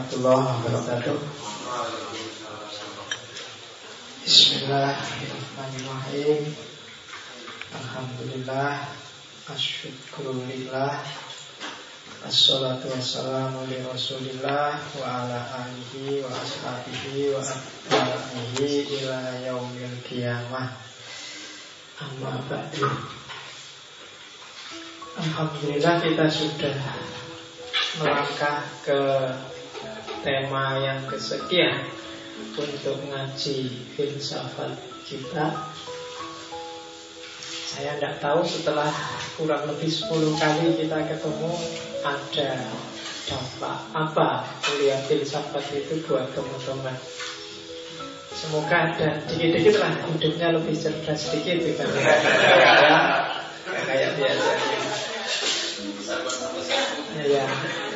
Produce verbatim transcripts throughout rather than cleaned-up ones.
warahmatullahi wabarakatuh. Bismillahirrahmanirrahim. Alhamdulillah, asyukrulillah, assalatu wassalamu li rasulillah wa ala alihi wa ashabihi wa atba'ihi ila yaumil qiyamah. Amma ba'du. Alhamdulillah, kita sudah melangkah ke tema yang kesekian untuk ngaji filsafat kita. Saya tidak tahu, setelah kurang lebih sepuluh kali kita ketemu, ada dampak apa kuliah filsafat itu buat teman-teman. Semoga ada dikit-dikit lah, hidupnya lebih cerdas sedikit dibanding kayak biasa. Ya,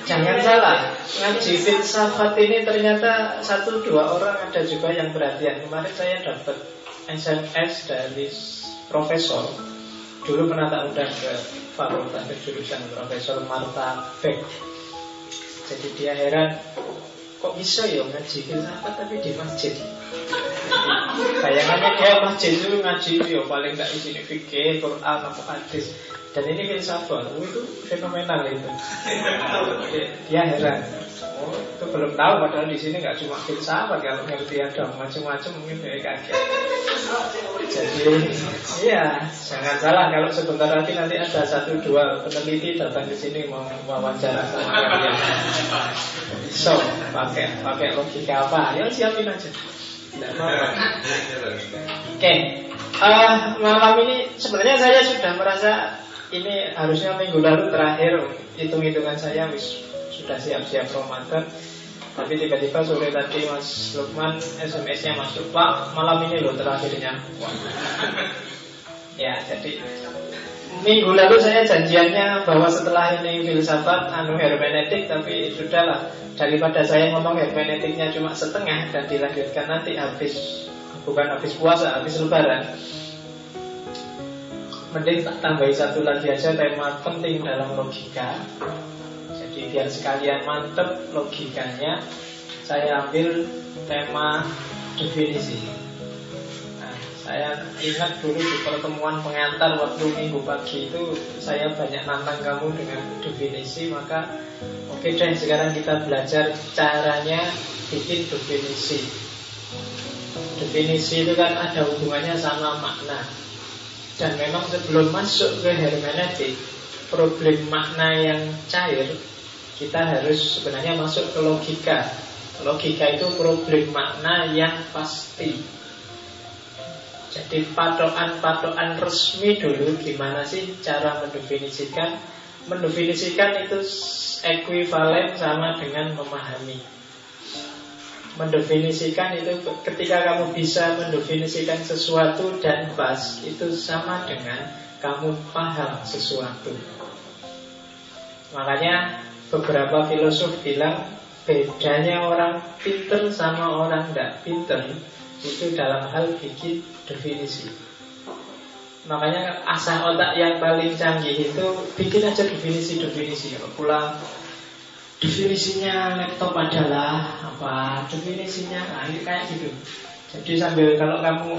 jangan salah, ngaji filsafat ini ternyata satu dua orang ada juga yang perhatian. Kemarin saya dapat S M S dari profesor, dulu pernah tak undang ke fakultas jurusan, Profesor Martha Beck. Jadi dia heran, kok bisa ya ngaji filsafat tapi di masjid. Bayangannya dia masjid itu ngaji ya paling gak isinya fikih, Quran, atau hadis. Dan ini filsafat, itu fenomenal itu. Dia heran, oh itu belum tahu, padahal di sini gak cuma filsafat. Kalau ngerti ada macam-macam mungkin dia kaget. Jadi iya, jangan salah kalau sebentar lagi nanti ada satu dua peneliti datang ke sini mau wawancara sama kalian. So, pakai pakai logika apa? Ya siapin aja. Tidak apa-apa. Oke, uh, malam ini sebenarnya saya sudah merasa ini harusnya minggu lalu terakhir, hitung-hitungan saya wis sudah siap-siap Ramadan. Tapi tiba-tiba sore tadi Mas Lukman S M S-nya masuk, Pak, malam ini loh terakhirnya. Ya, jadi minggu lalu saya janjiannya bahwa setelah ini filsafat anu hermeneutik, tapi sudahlah, daripada saya ngomong hermeneutiknya cuma setengah dan dilanjutkan nanti habis, bukan habis puasa, habis lebaran. Mending tak tambahin satu lagi aja tema penting dalam logika. Jadi biar sekalian mantep logikanya, saya ambil tema definisi. Nah, saya ingat dulu di pertemuan pengantar waktu minggu pagi itu, saya banyak nantang kamu dengan definisi. Maka oke okay deh, sekarang kita belajar caranya bikin definisi. Definisi itu kan ada hubungannya sama makna. Dan memang sebelum masuk ke hermeneutik, problem makna yang cair, kita harus sebenarnya masuk ke logika. Logika itu problem makna yang pasti. Jadi patokan-patokan resmi dulu, gimana sih cara mendefinisikan. Mendefinisikan itu ekuivalen sama dengan memahami. Mendefinisikan itu ketika kamu bisa mendefinisikan sesuatu dan pas, itu sama dengan kamu paham sesuatu. Makanya beberapa filosof bilang bedanya orang pinter sama orang tidak pinter itu dalam hal bikin definisi. Makanya asah otak yang paling canggih itu bikin aja definisi-definisi. Pula definisinya laptop adalah apa, definisinya nah, ini kayak gitu. Jadi sambil kalau kamu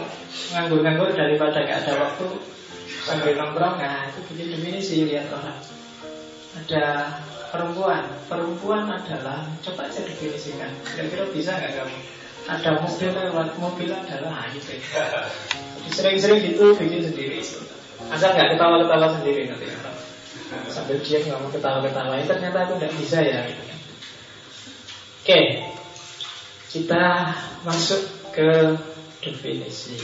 nganggur-nganggur daripada gak ada waktu, sambil nongkrong, nah itu bikin definisi. Lihat orang, ada perempuan, perempuan adalah, coba aja definisikan, kira-kira bisa nggak kamu? Ada mobil lewat, mobil adalah H I P. Jadi sering-sering gitu bikin sendiri, asal nggak ketawa-ketawa sendiri nanti. Sambil dia nggak mau ketawa-ketawa, ternyata aku nggak bisa ya. Oke, kita masuk ke definisi.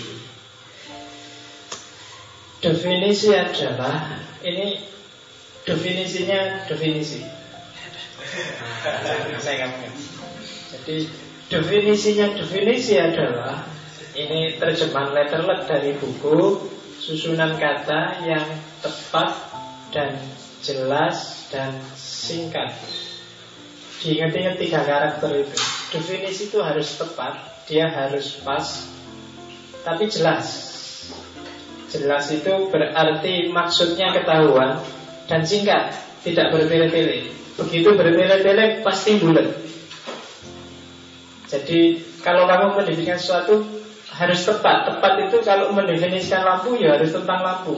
Definisi adalah ini. Definisinya definisi. Saya nggak. Jadi definisinya definisi adalah, ini terjemahan letter-letter dari buku, susunan kata yang tepat dan jelas dan singkat. Diingat-ingat tiga karakter itu. Definisi itu harus tepat, dia harus pas, tapi jelas. Jelas itu berarti maksudnya ketahuan. Dan singkat, tidak bertele-tele. Begitu bertele-tele pasti bulat. Jadi kalau kamu mendefinisikan sesuatu harus tepat. Tepat itu kalau mendefinisikan lampu ya harus tentang lampu.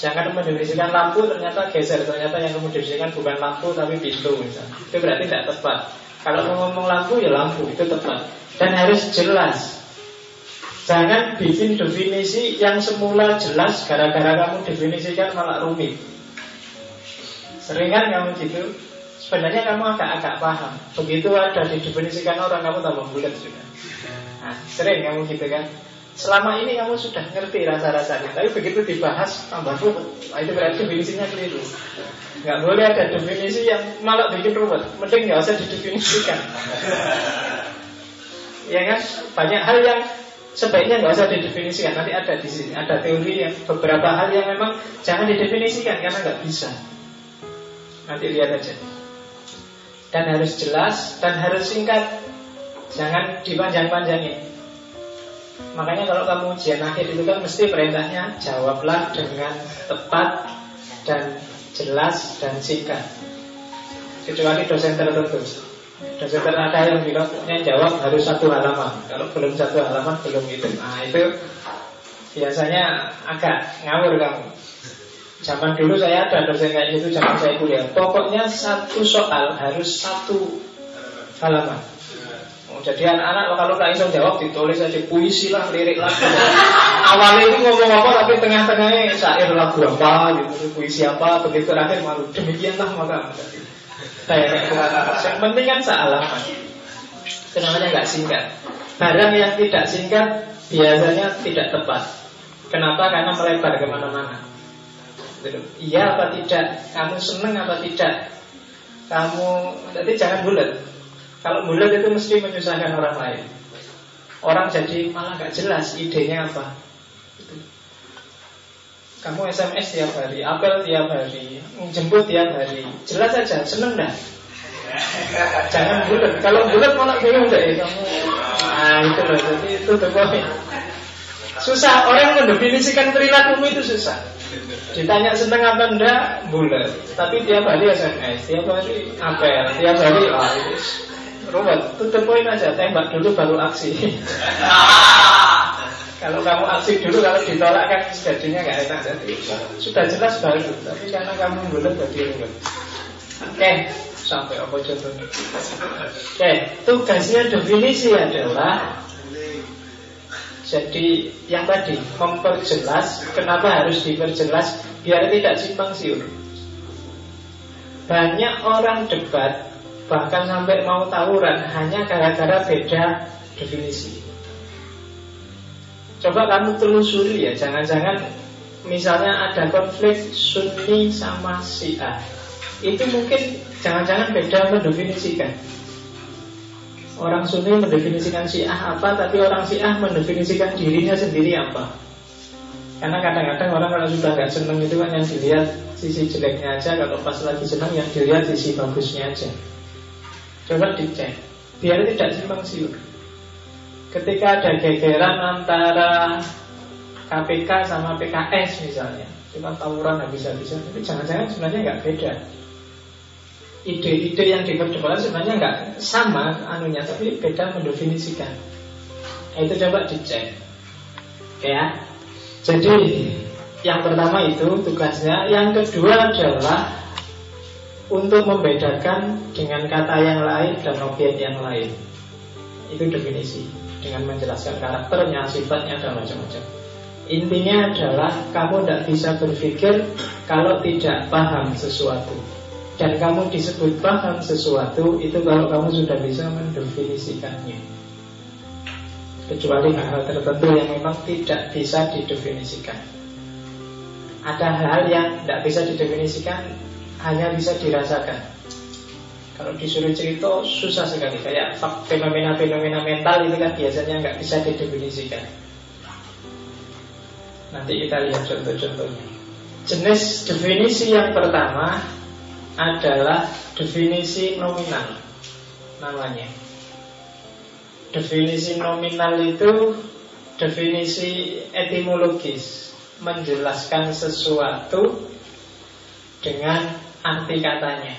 Jangan mendefinisikan lampu ternyata geser, ternyata yang kamu definisikan bukan lampu tapi pintu misalnya. Itu berarti tidak tepat. Kalau ngomong lampu ya lampu, itu tepat. Dan harus jelas. Jangan bikin definisi yang semula jelas gara-gara kamu definisikan malah rumit. Seringan kamu gitu. Sebenarnya kamu agak-agak paham. Begitu ada didefinisikan orang, kamu tambah bulat juga. Nah, sering kamu gitu kan. Selama ini kamu sudah ngerti rasa-rasanya, tapi begitu dibahas tambah ruwet. Nah, itu berarti definisinya keliru. Nggak boleh ada definisi yang malah bikin ruwet. Mending nggak usah didefinisikan. Ya kan? Banyak hal yang sebaiknya nggak usah didefinisikan. Nanti ada di sini ada teori yang beberapa hal yang memang jangan didefinisikan karena nggak bisa. Nanti lihat aja. Dan harus jelas dan harus singkat. Jangan dipanjang-panjangin. Makanya kalau kamu ujian akhir itu kan mesti perintahnya jawablah dengan tepat dan jelas dan singkat. Kecuali dosen tertentu. Dosen tertentu yang bilang punya jawab harus satu halaman. Kalau belum satu halaman belum gitu. Nah itu biasanya agak ngawur kamu. Zaman dulu saya ada dosen kayak gitu zaman saya kuliah. Pokoknya satu soal harus satu halaman. Oh, jadi anak-anak kalau nggak bisa jawab ditulis aja puisi lah, lirik lah. Awalnya itu ngomong apa tapi tengah-tengahnya syair lagu apa, gitu, puisi apa, begitu terakhir malu. Demikianlah maka. Yang penting kan sealaman. Kenapa nggak singkat? Barang yang tidak singkat biasanya tidak tepat. Kenapa? Karena melebar kemana-mana. Iya apa tidak? Kamu seneng apa tidak? Kamu, jadi jangan bulat. Kalau bulat itu mesti menyusahkan orang lain. Orang jadi malah gak jelas idenya apa. Kamu S M S tiap hari, apel tiap hari, jemput tiap hari. Jelas aja, seneng dah. Jangan bulat. Kalau bulat malah bingung gak ya kamu. Nah itu loh, jadi itu the point. Susah, orang mendefinisikan perilakumu itu susah. Ditanya seneng apa enggak, bulat. Tapi tiap hari S M S, tiap hari apel, tiap hari oh, ruwet. Tutup poin aja, tembak dulu baru aksi. Kalau kamu aksi dulu, kalau ditolak kan jadinya gak enak jadi. Sudah jelas baru, tapi karena kamu bulat jadi ruwet. Oke, sampai apa contohnya. Oke, tugasnya definisi adalah jadi yang tadi memperjelas. Kenapa harus diperjelas? Biar tidak simpang siur. Banyak orang debat, bahkan sampai mau tawuran hanya gara-gara beda definisi. Coba kamu telusuri ya. Jangan-jangan misalnya ada konflik Sunni sama Syiah. Itu mungkin jangan-jangan beda mendefinisikan. Orang Sunni mendefinisikan Syiah apa, tapi orang Syiah mendefinisikan dirinya sendiri apa. Karena kadang-kadang orang kalau sudah gak seneng itu kan yang dilihat sisi jeleknya aja. Kalau pas lagi seneng yang dilihat sisi bagusnya aja. Coba dicek, biar tidak simpang siur. Ketika ada gegeran antara K P K sama P K S misalnya, cuma tawuran habis-habisan, tapi jangan-jangan sebenarnya gak beda. Ide-ide yang diperdebatkan sebenarnya nggak sama anunya, tapi beda mendefinisikan. Nah, itu coba dicek, ya. Jadi yang pertama itu tugasnya, yang kedua adalah untuk membedakan dengan kata yang lain dan objek yang lain. Itu definisi dengan menjelaskan karakternya, sifatnya dan macam-macam. Intinya adalah kamu tidak bisa berpikir kalau tidak paham sesuatu. Dan kamu disebut paham sesuatu itu kalau kamu sudah bisa mendefinisikannya. Kecuali hal-hal tertentu yang memang tidak bisa didefinisikan. Ada hal yang tidak bisa didefinisikan, hanya bisa dirasakan. Kalau disuruh cerita susah sekali. Kayak fenomena-fenomena mental itu kan biasanya nggak bisa didefinisikan. Nanti kita lihat contoh-contohnya. Jenis definisi yang pertama adalah definisi nominal namanya. Definisi nominal itu definisi etimologis, menjelaskan sesuatu dengan arti katanya.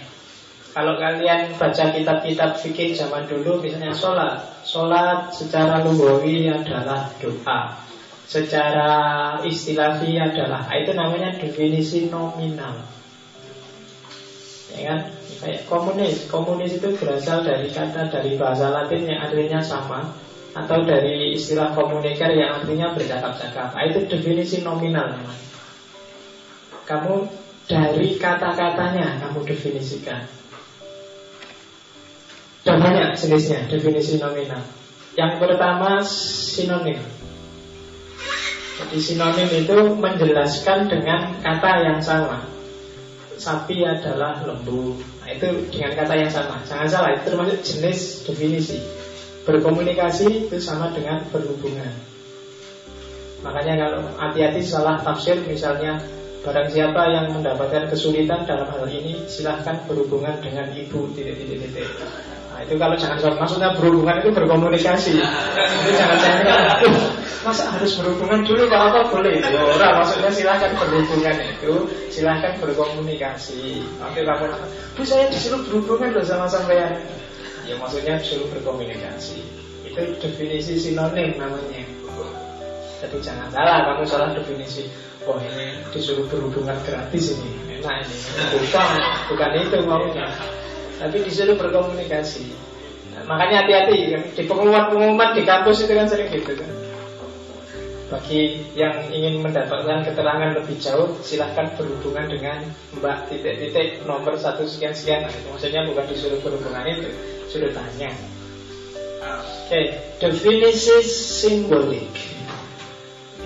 Kalau kalian baca kitab-kitab fikih zaman dulu, misalnya sholat, sholat secara lugawi adalah doa, secara istilahi adalah, itu namanya definisi nominal, ya kan? Kayak komunis, komunis itu berasal dari kata dari bahasa Latin yang artinya sama, atau dari istilah komuniker yang artinya bercakap-cakap. Itu definisi nominal. Kamu dari kata-katanya kamu definisikan. Dan banyak jenisnya definisi nominal. Yang pertama sinonim. Jadi sinonim itu menjelaskan dengan kata yang sama. Sapi adalah lembu. Nah, itu dengan kata yang sama. Jangan salah, itu termasuk jenis definisi. Berkomunikasi itu sama dengan berhubungan. Makanya kalau hati-hati salah tafsir, misalnya barang siapa yang mendapatkan kesulitan dalam hal ini, silahkan berhubungan dengan ibu titik titik titik. Nah, itu kalau jangan salah, maksudnya berhubungan itu berkomunikasi. Itu jangan salah. Masa harus berhubungan dulu kalau apa boleh? Orang maksudnya silahkan berhubungan itu, silahkan berkomunikasi. Oke, kamu, bu saya disuruh berhubungan loh sama sampean. Ya maksudnya disuruh berkomunikasi. Itu definisi sinonim namanya. Tapi jangan salah, kamu salah definisi. Oh ini disuruh berhubungan gratis ini, enak ini. Bukan, bukan itu maunya. Tapi disuruh berkomunikasi. Nah, makanya hati-hati di pengumuman-pengumuman di kampus itu kan sering gitu kan. Bagi yang ingin mendapatkan keterangan lebih jauh, silahkan berhubungan dengan Mbak titik-titik nomor satu sekian-sekian. Maksudnya bukan disuruh berhubungan itu, sudah tanya. Oke, okay. Definisi simbolik.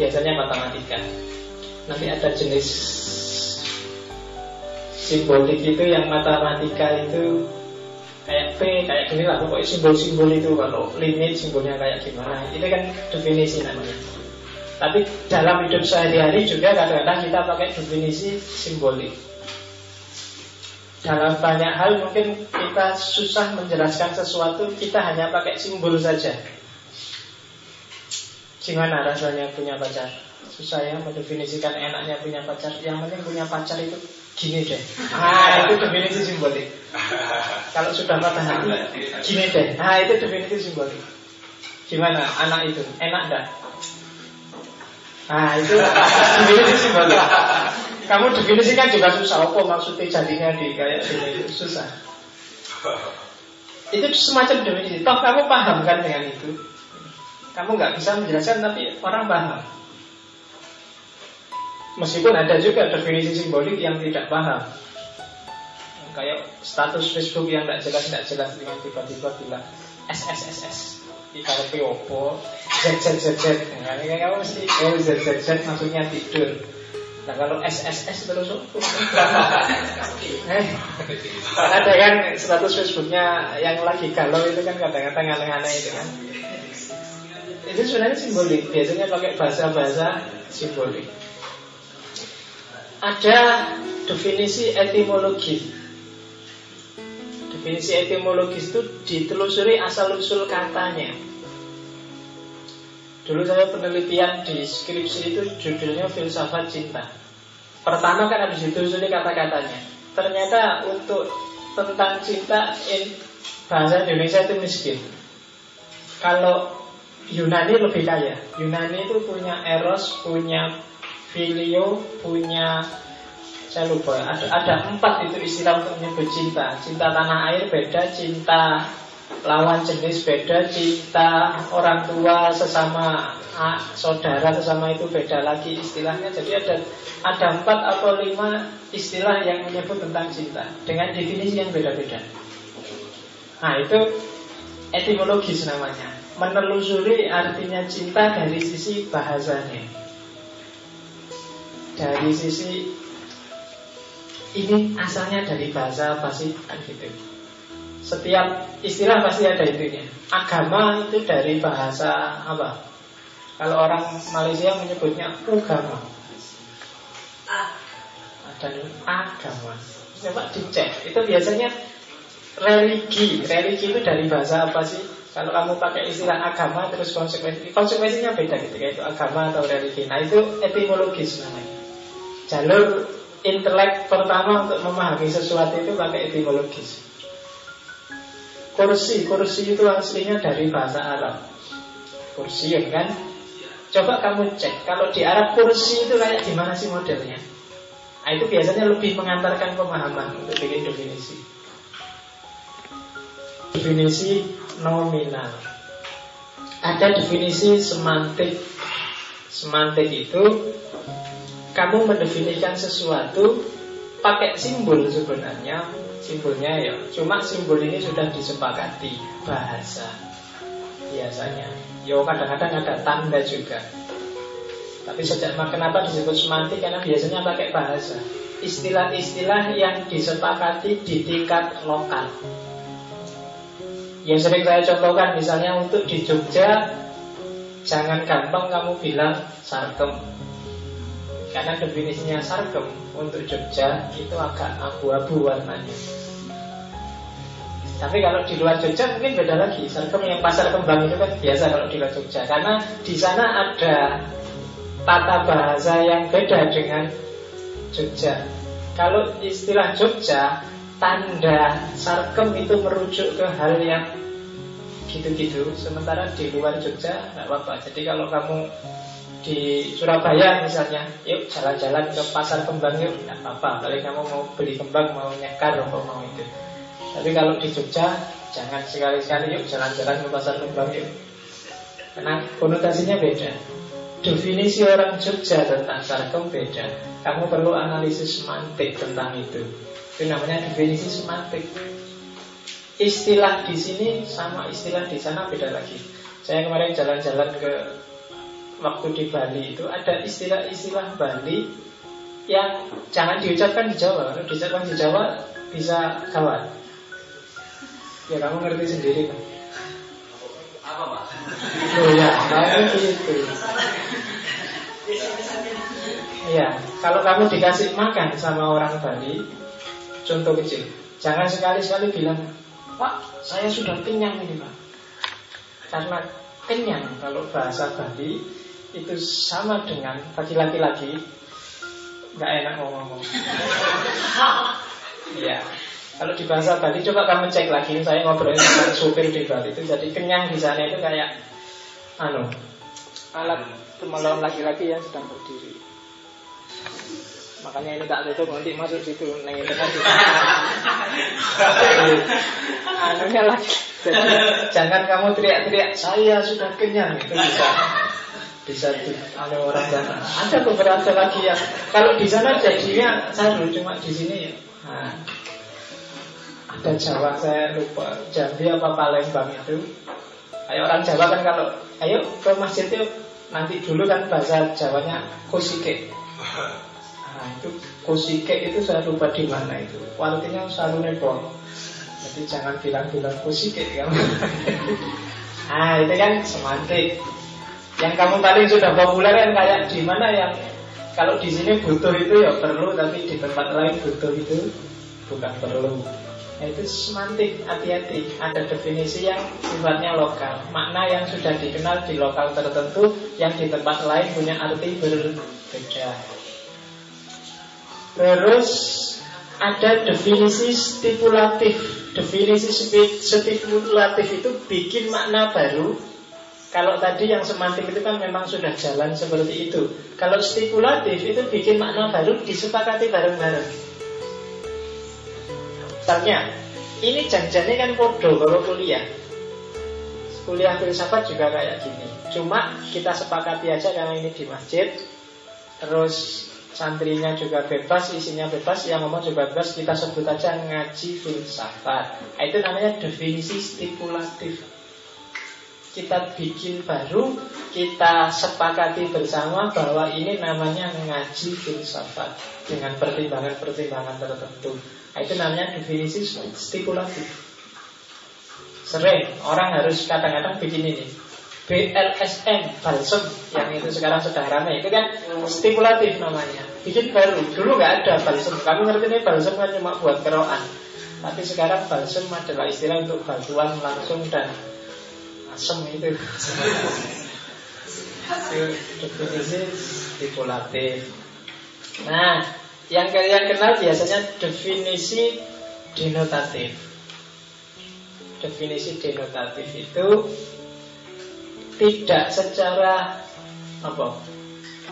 Biasanya matematika. Nanti ada jenis simbolik itu yang matematika itu kayak P, kayak gini lah. Pokoknya simbol-simbol itu, kalau limit simbolnya kayak gimana. Itu kan definisi namanya. Tapi dalam hidup sehari-hari juga kadang-kadang kita pakai definisi simbolik. Dalam banyak hal mungkin kita susah menjelaskan sesuatu, kita hanya pakai simbol saja. Gimana rasanya punya pacar? Susah ya mendefinisikan enaknya punya pacar. Yang penting punya pacar itu gini deh. Ah, itu definisi simbolik. Kalau sudah patah hati, gini deh. Ah, itu definisi simbolik. Gimana anak itu? Enak enggak? Nah itu definisi simbolik. Kamu definisikan juga susah. Apa maksudnya jadinya di kayak gini? Susah. Itu semacam definisi. Toh kamu paham kan dengan itu. Kamu gak bisa menjelaskan tapi orang paham. Meskipun ada juga definisi simbolik yang tidak paham. Kayak status Facebook yang gak jelas-gak jelas dengan tiba-tiba bilang S S S S ibarat piopo, Z Z Z Z. Nah, ini kamu mesti, oh Z Z Z maksudnya tidur. Nah kalau S S S terus ukur. eh, ada kan status Facebooknya yang lagi galau itu kan kadang-kadang aneh-aneh itu kan. Itu sebenarnya simbolik, biasanya pakai bahasa-bahasa simbolik. Ada definisi etimologi. Definisi etimologis itu ditelusuri asal-usul katanya. Dulu saya penelitian di skripsi itu judulnya Filsafat Cinta. Pertama kan habis ditelusuri kata-katanya. Ternyata untuk tentang cinta in bahasa Indonesia itu miskin. Kalau Yunani lebih kaya. Yunani itu punya eros, punya filio, punya, saya lupa, ada, ada empat itu istilah untuk menyebut cinta. Cinta tanah air beda, cinta lawan jenis beda, cinta orang tua sesama ah, saudara sesama itu beda lagi istilahnya. Jadi ada ada empat atau lima istilah yang menyebut tentang cinta dengan definisi yang beda-beda. Nah itu etimologis namanya, menelusuri artinya cinta dari sisi bahasanya, dari sisi ini asalnya dari bahasa pasti kan gitu. Setiap istilah pasti ada itunya. Agama itu dari bahasa apa? Kalau orang Malaysia menyebutnya ugama. Ada agama. Coba dicek. Itu biasanya religi. Religi itu dari bahasa apa sih? Kalau kamu pakai istilah agama terus konsekuensi, konsekuensinya beda gitu. Kayak itu agama atau religi. Nah itu etimologis namanya. Jalur intelek pertama untuk memahami sesuatu itu pakai etimologis. kursi. Kursi itu aslinya dari bahasa Arab. Kursi kan? Coba kamu cek, kalau di Arab kursi itu kayak gimana sih modelnya? Nah, itu biasanya lebih mengantarkan pemahaman untuk bikin definisi. Definisi nominal. Ada definisi semantik. Semantik itu kamu mendefinikan sesuatu pakai simbol sebenarnya. Simbolnya ya, cuma simbol ini sudah disepakati bahasa biasanya. Yo kadang-kadang ada tanda juga. Tapi sejak kenapa disebut semantik? Karena biasanya pakai bahasa. Istilah-istilah yang disepakati di tingkat lokal. Yang sering saya contohkan misalnya untuk di Jogja, jangan gampang kamu bilang sarkem. Karena definisinya sarkem untuk Jogja itu agak abu-abu warnanya. Tapi kalau di luar Jogja mungkin beda lagi. Sarkem yang pasar kembang itu kan biasa kalau di luar Jogja. Karena di sana ada tata bahasa yang beda dengan Jogja. Kalau istilah Jogja, tanda sarkem itu merujuk ke hal yang gitu-gitu. Sementara di luar Jogja nggak apa-apa. Jadi kalau kamu di Surabaya misalnya, yuk jalan-jalan ke pasar kembang yuk, nggak apa-apa. Kalau kamu mau beli kembang, mau nyekar, mau mau itu. Tapi kalau di Jogja, jangan sekali-sekali yuk jalan-jalan ke pasar kembang yuk. Karena konotasinya beda. Definisi orang Jogja tentang sarkem beda. Kamu perlu analisis semantik tentang itu. Itu namanya definisi semantik. Istilah di sini sama istilah di sana beda lagi. Saya kemarin jalan-jalan ke waktu di Bali itu ada istilah-istilah Bali yang jangan diucapkan di Jawa. Kalau diucapkan di Jawa bisa gawat. Ya kamu ngerti sendiri kan. Apa Pak? Oh ya, kayak gitu. Ya, kalau kamu dikasih makan sama orang Bali, contoh kecil, jangan sekali-sekali bilang, Pak, saya sudah kenyang ini Pak. Karena kenyang kalau bahasa Bali itu sama dengan bagi laki-laki, nggak enak ngomong-ngomong. Ya, kalau di bahasa Bali coba kamu cek lagi, saya ngobrolin sama supir di Bali itu, jadi kenyang di sana itu kayak, anu, alat kemaluan laki-laki yang sedang berdiri. Makanya ini tak tutup nanti masuk situ nengin depan situ. Anunya lagi. Jadi, jangan kamu teriak-teriak saya sudah kenyang itu bisa. Bisa ada orang sana. Ada beberapa lagi yang kalau di sana jadinya satu cuma di sini ya. Nah, ada Jawa saya lupa Jambi apa Palembang itu. Ayo orang Jawa kan kalau ayo ke masjid itu nanti dulu kan bahasa Jawanya kosike. Nah itu kosike itu saya lupa di mana itu. Artinya selalu nebong. Jadi jangan bilang-bilang kosike kamu. Nah itu kan semantik. Yang kamu paling sudah populer kan kayak di mana yang kalau di sini butuh itu ya perlu, tapi di tempat lain butuh itu bukan perlu. Nah itu semantik, hati-hati. Ada definisi yang sifatnya lokal, makna yang sudah dikenal di lokal tertentu yang di tempat lain punya arti berbeda. Terus ada definisi stipulatif. Definisi stipulatif itu bikin makna baru. Kalau tadi yang semantik itu kan memang sudah jalan seperti itu. Kalau stipulatif itu bikin makna baru disepakati bareng-bareng. Misalnya, ini janjiannya kan kodo kalau kuliah. Kuliah filsafat juga kayak gini. Cuma kita sepakati aja karena ini di masjid. Terus santrinya juga bebas, isinya bebas, yang ngomong juga bebas, kita sebut aja ngaji filsafat. Nah, itu namanya definisi stipulatif. Kita bikin baru, kita sepakati bersama bahwa ini namanya ngaji filsafat dengan pertimbangan-pertimbangan tertentu. Nah, itu namanya definisi stipulatif. Sering, orang harus kadang-kadang bikin ini. B L S M, balsem, yang itu sekarang sedang ramai. Itu kan stipulatif namanya. Bikin baru, dulu gak ada balsem. Kamu ngerti ini balsem kan cuma buat keroan. Tapi sekarang balsem adalah istilah untuk bantuan langsung dan asem itu. Definisi stipulatif. Nah, yang kalian kenal biasanya definisi denotatif. definisi denotatif itu tidak secara apa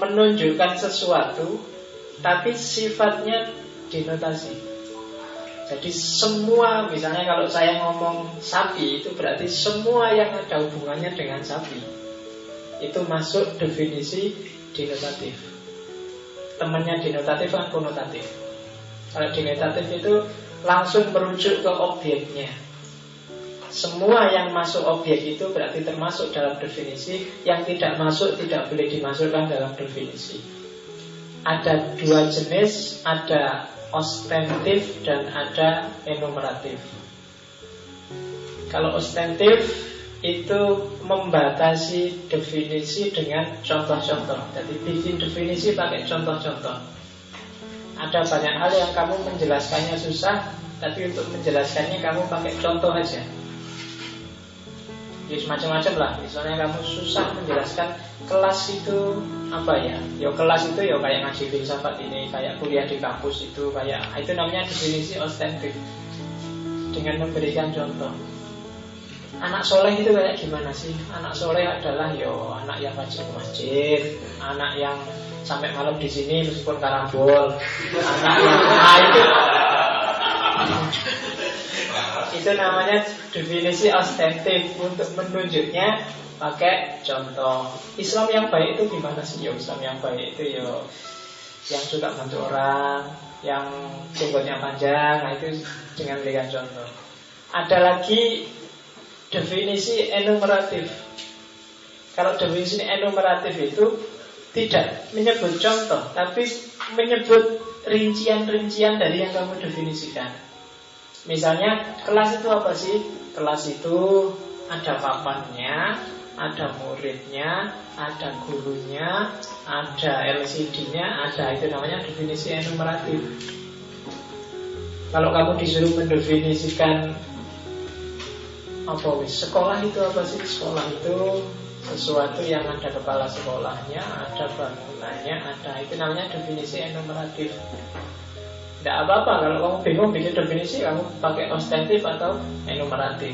menunjukkan sesuatu, tapi sifatnya denotasi. Jadi semua, misalnya kalau saya ngomong sapi, itu berarti semua yang ada hubungannya dengan sapi itu masuk definisi denotatif. Temannya denotatif kan konotatif. Kalau denotatif itu langsung merujuk ke objeknya. Semua yang masuk objek itu berarti termasuk dalam definisi. Yang tidak masuk tidak boleh dimasukkan dalam definisi. Ada dua jenis, ada ostentif dan ada enumeratif. Kalau ostentif itu membatasi definisi dengan contoh-contoh. Jadi bikin definisi pakai contoh-contoh. Ada banyak hal yang kamu menjelaskannya susah, tapi untuk menjelaskannya kamu pakai contoh aja. Jadi macam-macam lah. Misalnya kamu susah menjelaskan kelas itu apa ya? Ya kelas itu ya kayak ngaji filsafat ini, kayak kuliah di kampus itu, kayak itu namanya definisi ostentif dengan memberikan contoh. Anak soleh itu kayak gimana sih? Anak soleh adalah yo anak yang rajin ke masjid, anak yang sampai malam di sini meskipun karambol, anak yang nah, itu. Itu namanya definisi ostentif, untuk menunjuknya pakai contoh. Islam yang baik itu gimana sih? Ya Islam yang baik itu ya yang suka bantu orang, yang jenggotnya panjang, nah itu dengan berikan contoh. Ada lagi definisi enumeratif. Kalau definisi enumeratif itu tidak menyebut contoh, tapi menyebut rincian-rincian dari yang kamu definisikan. Misalnya kelas itu apa sih? Kelas itu ada papannya, ada muridnya, ada gurunya, ada L C D-nya, ada. Itu namanya definisi enumeratif. Kalau kamu disuruh mendefinisikan apa wis? Sekolah itu apa sih? Sekolah itu sesuatu yang ada kepala sekolahnya, ada bangunannya, ada. Itu namanya definisi enumeratif. Tidak apa-apa kalau kamu bingung bikin definisi, kamu pakai ostentif atau enumeratif.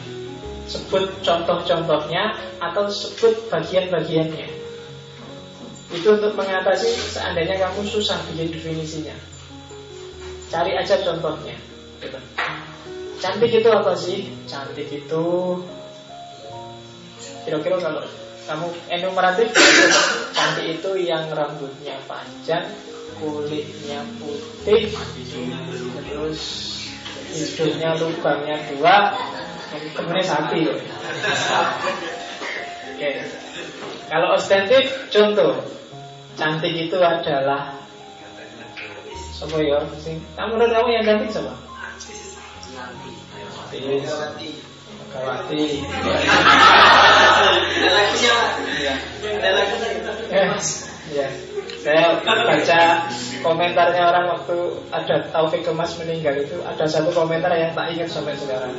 Sebut contoh-contohnya atau sebut bagian-bagiannya. Itu untuk mengatasi seandainya kamu susah bikin definisinya. Cari aja contohnya gitu. Cantik itu apa sih? Cantik itu kira-kira kalau kamu enumeratif cantik itu yang rambutnya panjang, kulitnya putih, terus hidungnya lubangnya dua, kemudian sapi. Oke. Kalau ostentif, contoh, cantik itu adalah siapa ya? Kamu menurut kamu yang cantik siapa? Megawati. Megawati. Ya, saya baca komentarnya orang waktu ada Taufik Kemas meninggal itu, ada satu komentar yang tak ingat sampai sekarang.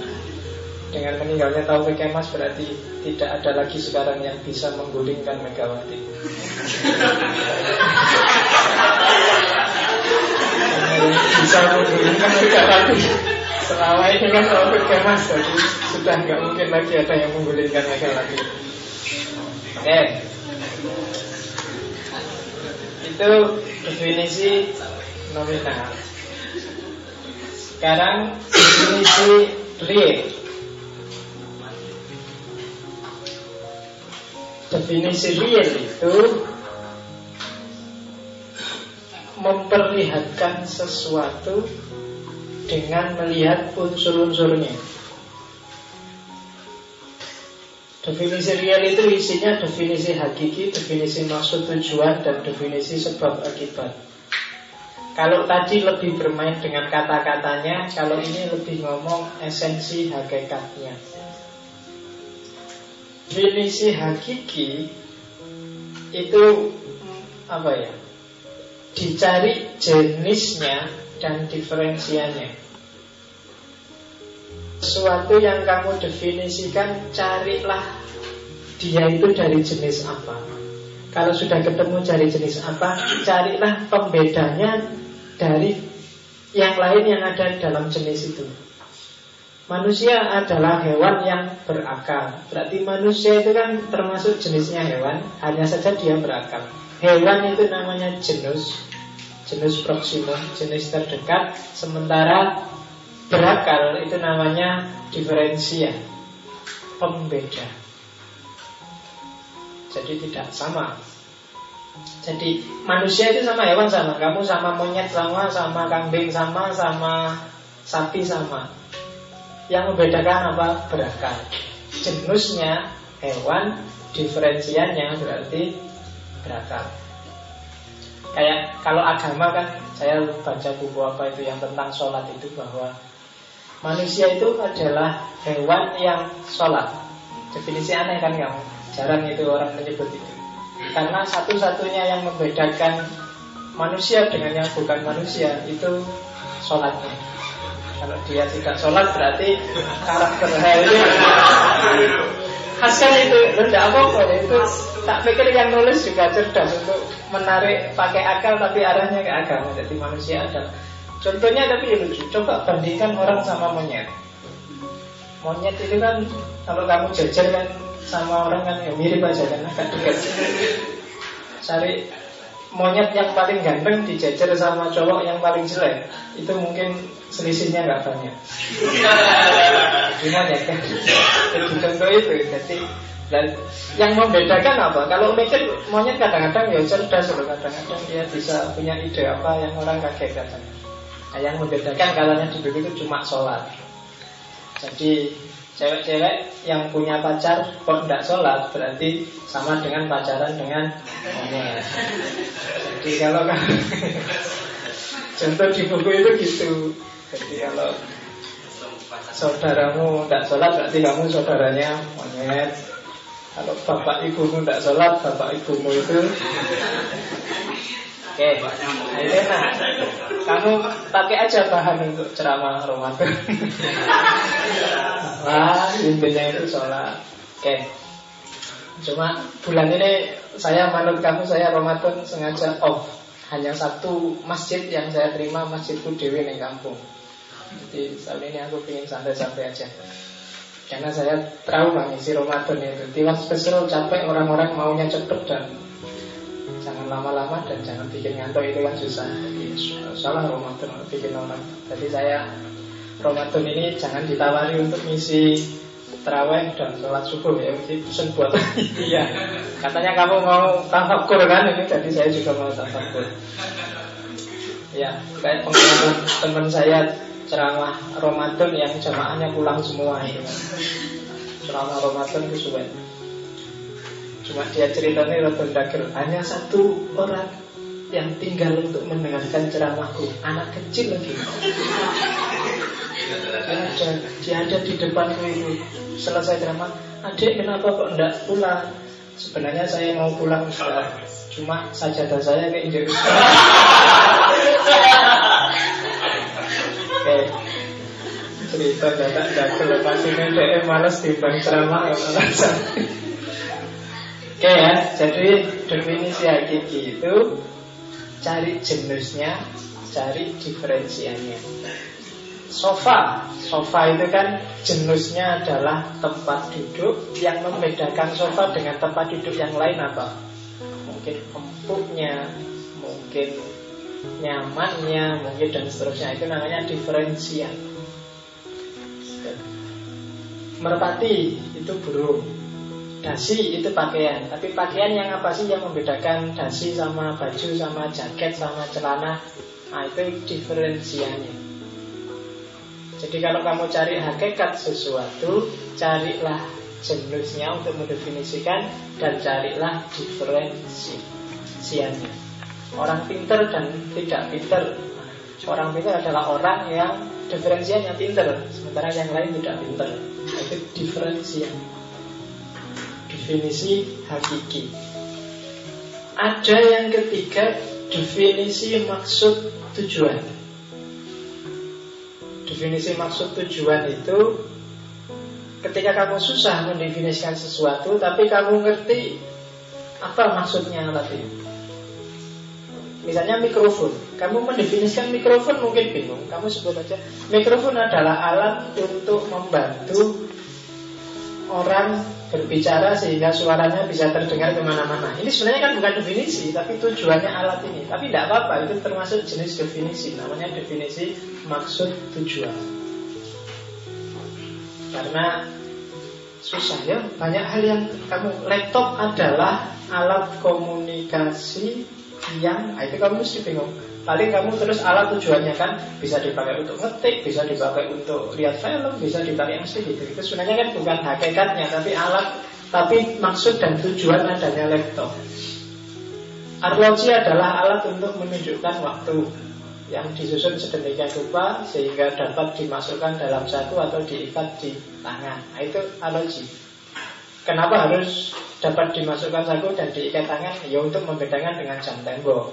Dengan meninggalnya Taufik Kemas berarti tidak ada lagi sekarang yang bisa menggulingkan Megawati. Bisa menggulingkan Megawati. Selama ini kan Taufik Kemas, jadi sudah nggak mungkin lagi ada yang menggulingkan Megawati. Oke. Okay. Itu definisi nominal. Sekarang definisi real. Definisi real itu memperlihatkan sesuatu dengan melihat unsur-unsurnya. Definisi real itu isinya definisi hakiki, definisi maksud tujuan, dan definisi sebab akibat. Kalau tadi lebih bermain dengan kata-katanya, kalau ini lebih ngomong esensi hakikatnya. Definisi hakiki itu apa ya? Dicari jenisnya dan diferensiannya. Sesuatu yang kamu definisikan, carilah dia itu dari jenis apa. Kalau sudah ketemu cari jenis apa, carilah pembedanya dari yang lain yang ada dalam jenis itu. Manusia adalah hewan yang berakal. Berarti manusia itu kan termasuk jenisnya hewan, hanya saja dia berakal. Hewan itu namanya genus, genus proximum, jenis terdekat. Sementara berakal itu namanya diferensia, pembeda. Jadi tidak sama. Jadi manusia itu sama hewan sama, kamu sama monyet sama, sama kambing sama, sama sapi sama. Yang membedakan apa? Berakal. Genusnya hewan, diferensiannya berarti berakal. Kayak kalau agama kan, saya baca buku apa itu yang tentang sholat itu, bahwa manusia itu adalah hewan yang sholat. Definisi aneh kan kamu, jarang itu orang menyebut itu. Karena satu-satunya yang membedakan manusia dengan yang bukan manusia itu sholatnya. Kalau dia tidak sholat berarti karakter halnya khaskan itu, tidak apa-apa itu. Tak pikir yang nulis juga cerdas untuk menarik pakai akal tapi arahnya ke agama. Jadi manusia ada. Contohnya tapi lucu, coba bandingkan orang sama monyet. Monyet itu kan kalau kamu jajan kan sama orang kan ya mirip aja kan, agak dekat. Cari monyet yang paling ganteng dijajar sama cowok yang paling jelek, itu mungkin selisihnya nggak banyak. Gimana ya kan? Jadi contoh itu. Jadi yang membedakan apa? Kalau mikir monyet kadang-kadang ya cerdas, kadang-kadang dia bisa punya ide apa yang orang kaget kadang. Nah, yang membedakan kalanya di dunia itu cuma sholat. Jadi cewek-cewek yang punya pacar kok tidak sholat berarti sama dengan pacaran dengan monyet. Jadi kalau contoh di buku itu gitu. Jadi kalau saudaramu tidak sholat berarti kamu saudaranya monyet. Kalau bapak ibumu tidak sholat, bapak ibumu itu oke, okay. Elena, kamu pakai aja bahan untuk ceramah Ramadan. Wah, intinya itu sholat. Oke, okay. Cuma bulan ini saya manut kamu, saya Ramadan sengaja off. Hanya satu masjid yang saya terima, masjidku dewe di kampung. Jadi saat ini aku ingin santai-santai aja. Karena saya trauma ngisi Ramadan itu. Tiwas spesial capek, orang-orang maunya cepet dan jangan lama-lama dan jangan bikin ngantuk, itu kan susah. Jadi salah Ramadan bikin orang. Jadi saya Ramadan ini jangan ditawari untuk misi terawih dan sholat subuh ya. Mesti pesen buat iya. Katanya kamu mau tafakur kan ini, jadi saya juga mau tafakur. Ya, kayak pengalaman teman saya ceramah Ramadan yang jamaahnya pulang semua itu. Ceramah Ramadan itu suwe. Cuma dia ceritanya Ramadan Dakir, hanya satu orang yang tinggal untuk mendengarkan ceramahku, anak kecil lagi. Dia, dia ada di depan itu. Selesai ceramah, adik kenapa kok enggak pulang? Sebenarnya saya mau pulang Ustaz, cuma sajadah saya keinjak Ustaz. Eh, cerita Ramadan Dakir pastinya dia malas dibang ceramah orang sana. Oke okay, ya, jadi definisi hakiki itu cari jenisnya, cari diferensiannya. Sofa, sofa itu kan jenisnya adalah tempat duduk. Yang membedakan sofa dengan tempat duduk yang lain apa? Mungkin empuknya, mungkin nyamannya, mungkin dan seterusnya. Itu namanya diferensian. Merpati itu burung. Dasi itu pakaian, tapi pakaian yang apa sih yang membedakan dasi sama baju, sama jaket, sama celana? Nah itu diferensiannya. Jadi kalau kamu cari hakikat sesuatu, carilah jenisnya untuk mendefinisikan dan carilah diferensiannya. Orang pinter dan tidak pinter. Orang pinter adalah orang yang diferensiannya pinter, sementara yang lain tidak pinter. Itu diferensian. Definisi hakiki. Ada yang ketiga, definisi maksud tujuan. Definisi maksud tujuan itu ketika kamu susah mendefinisikan sesuatu, tapi kamu ngerti apa maksudnya tadi. Misalnya mikrofon. Kamu mendefinisikan mikrofon mungkin bingung. Kamu sebut aja mikrofon adalah alat untuk membantu orang berbicara sehingga suaranya bisa terdengar kemana-mana. Ini sebenarnya kan bukan definisi, tapi tujuannya alat ini. Tapi tidak apa-apa, itu termasuk jenis definisi. Namanya definisi maksud tujuan. Karena susah ya, banyak hal yang kamu, laptop adalah alat komunikasi yang, itu kamu mesti bingung. Paling kamu terus alat tujuannya kan bisa dipakai untuk ngetik, bisa dipakai untuk lihat film, bisa dipakai mesti gitu. Itu sebenarnya kan bukan hakikatnya, tapi alat, tapi maksud dan tujuan adanya laptop. Arloji adalah alat untuk menunjukkan waktu yang disusun sedemikian rupa sehingga dapat dimasukkan dalam satu atau diikat di tangan. Nah, itu arloji. Kenapa harus dapat dimasukkan saku dan diikat tangan? Ya untuk membedakan dengan jam tembok.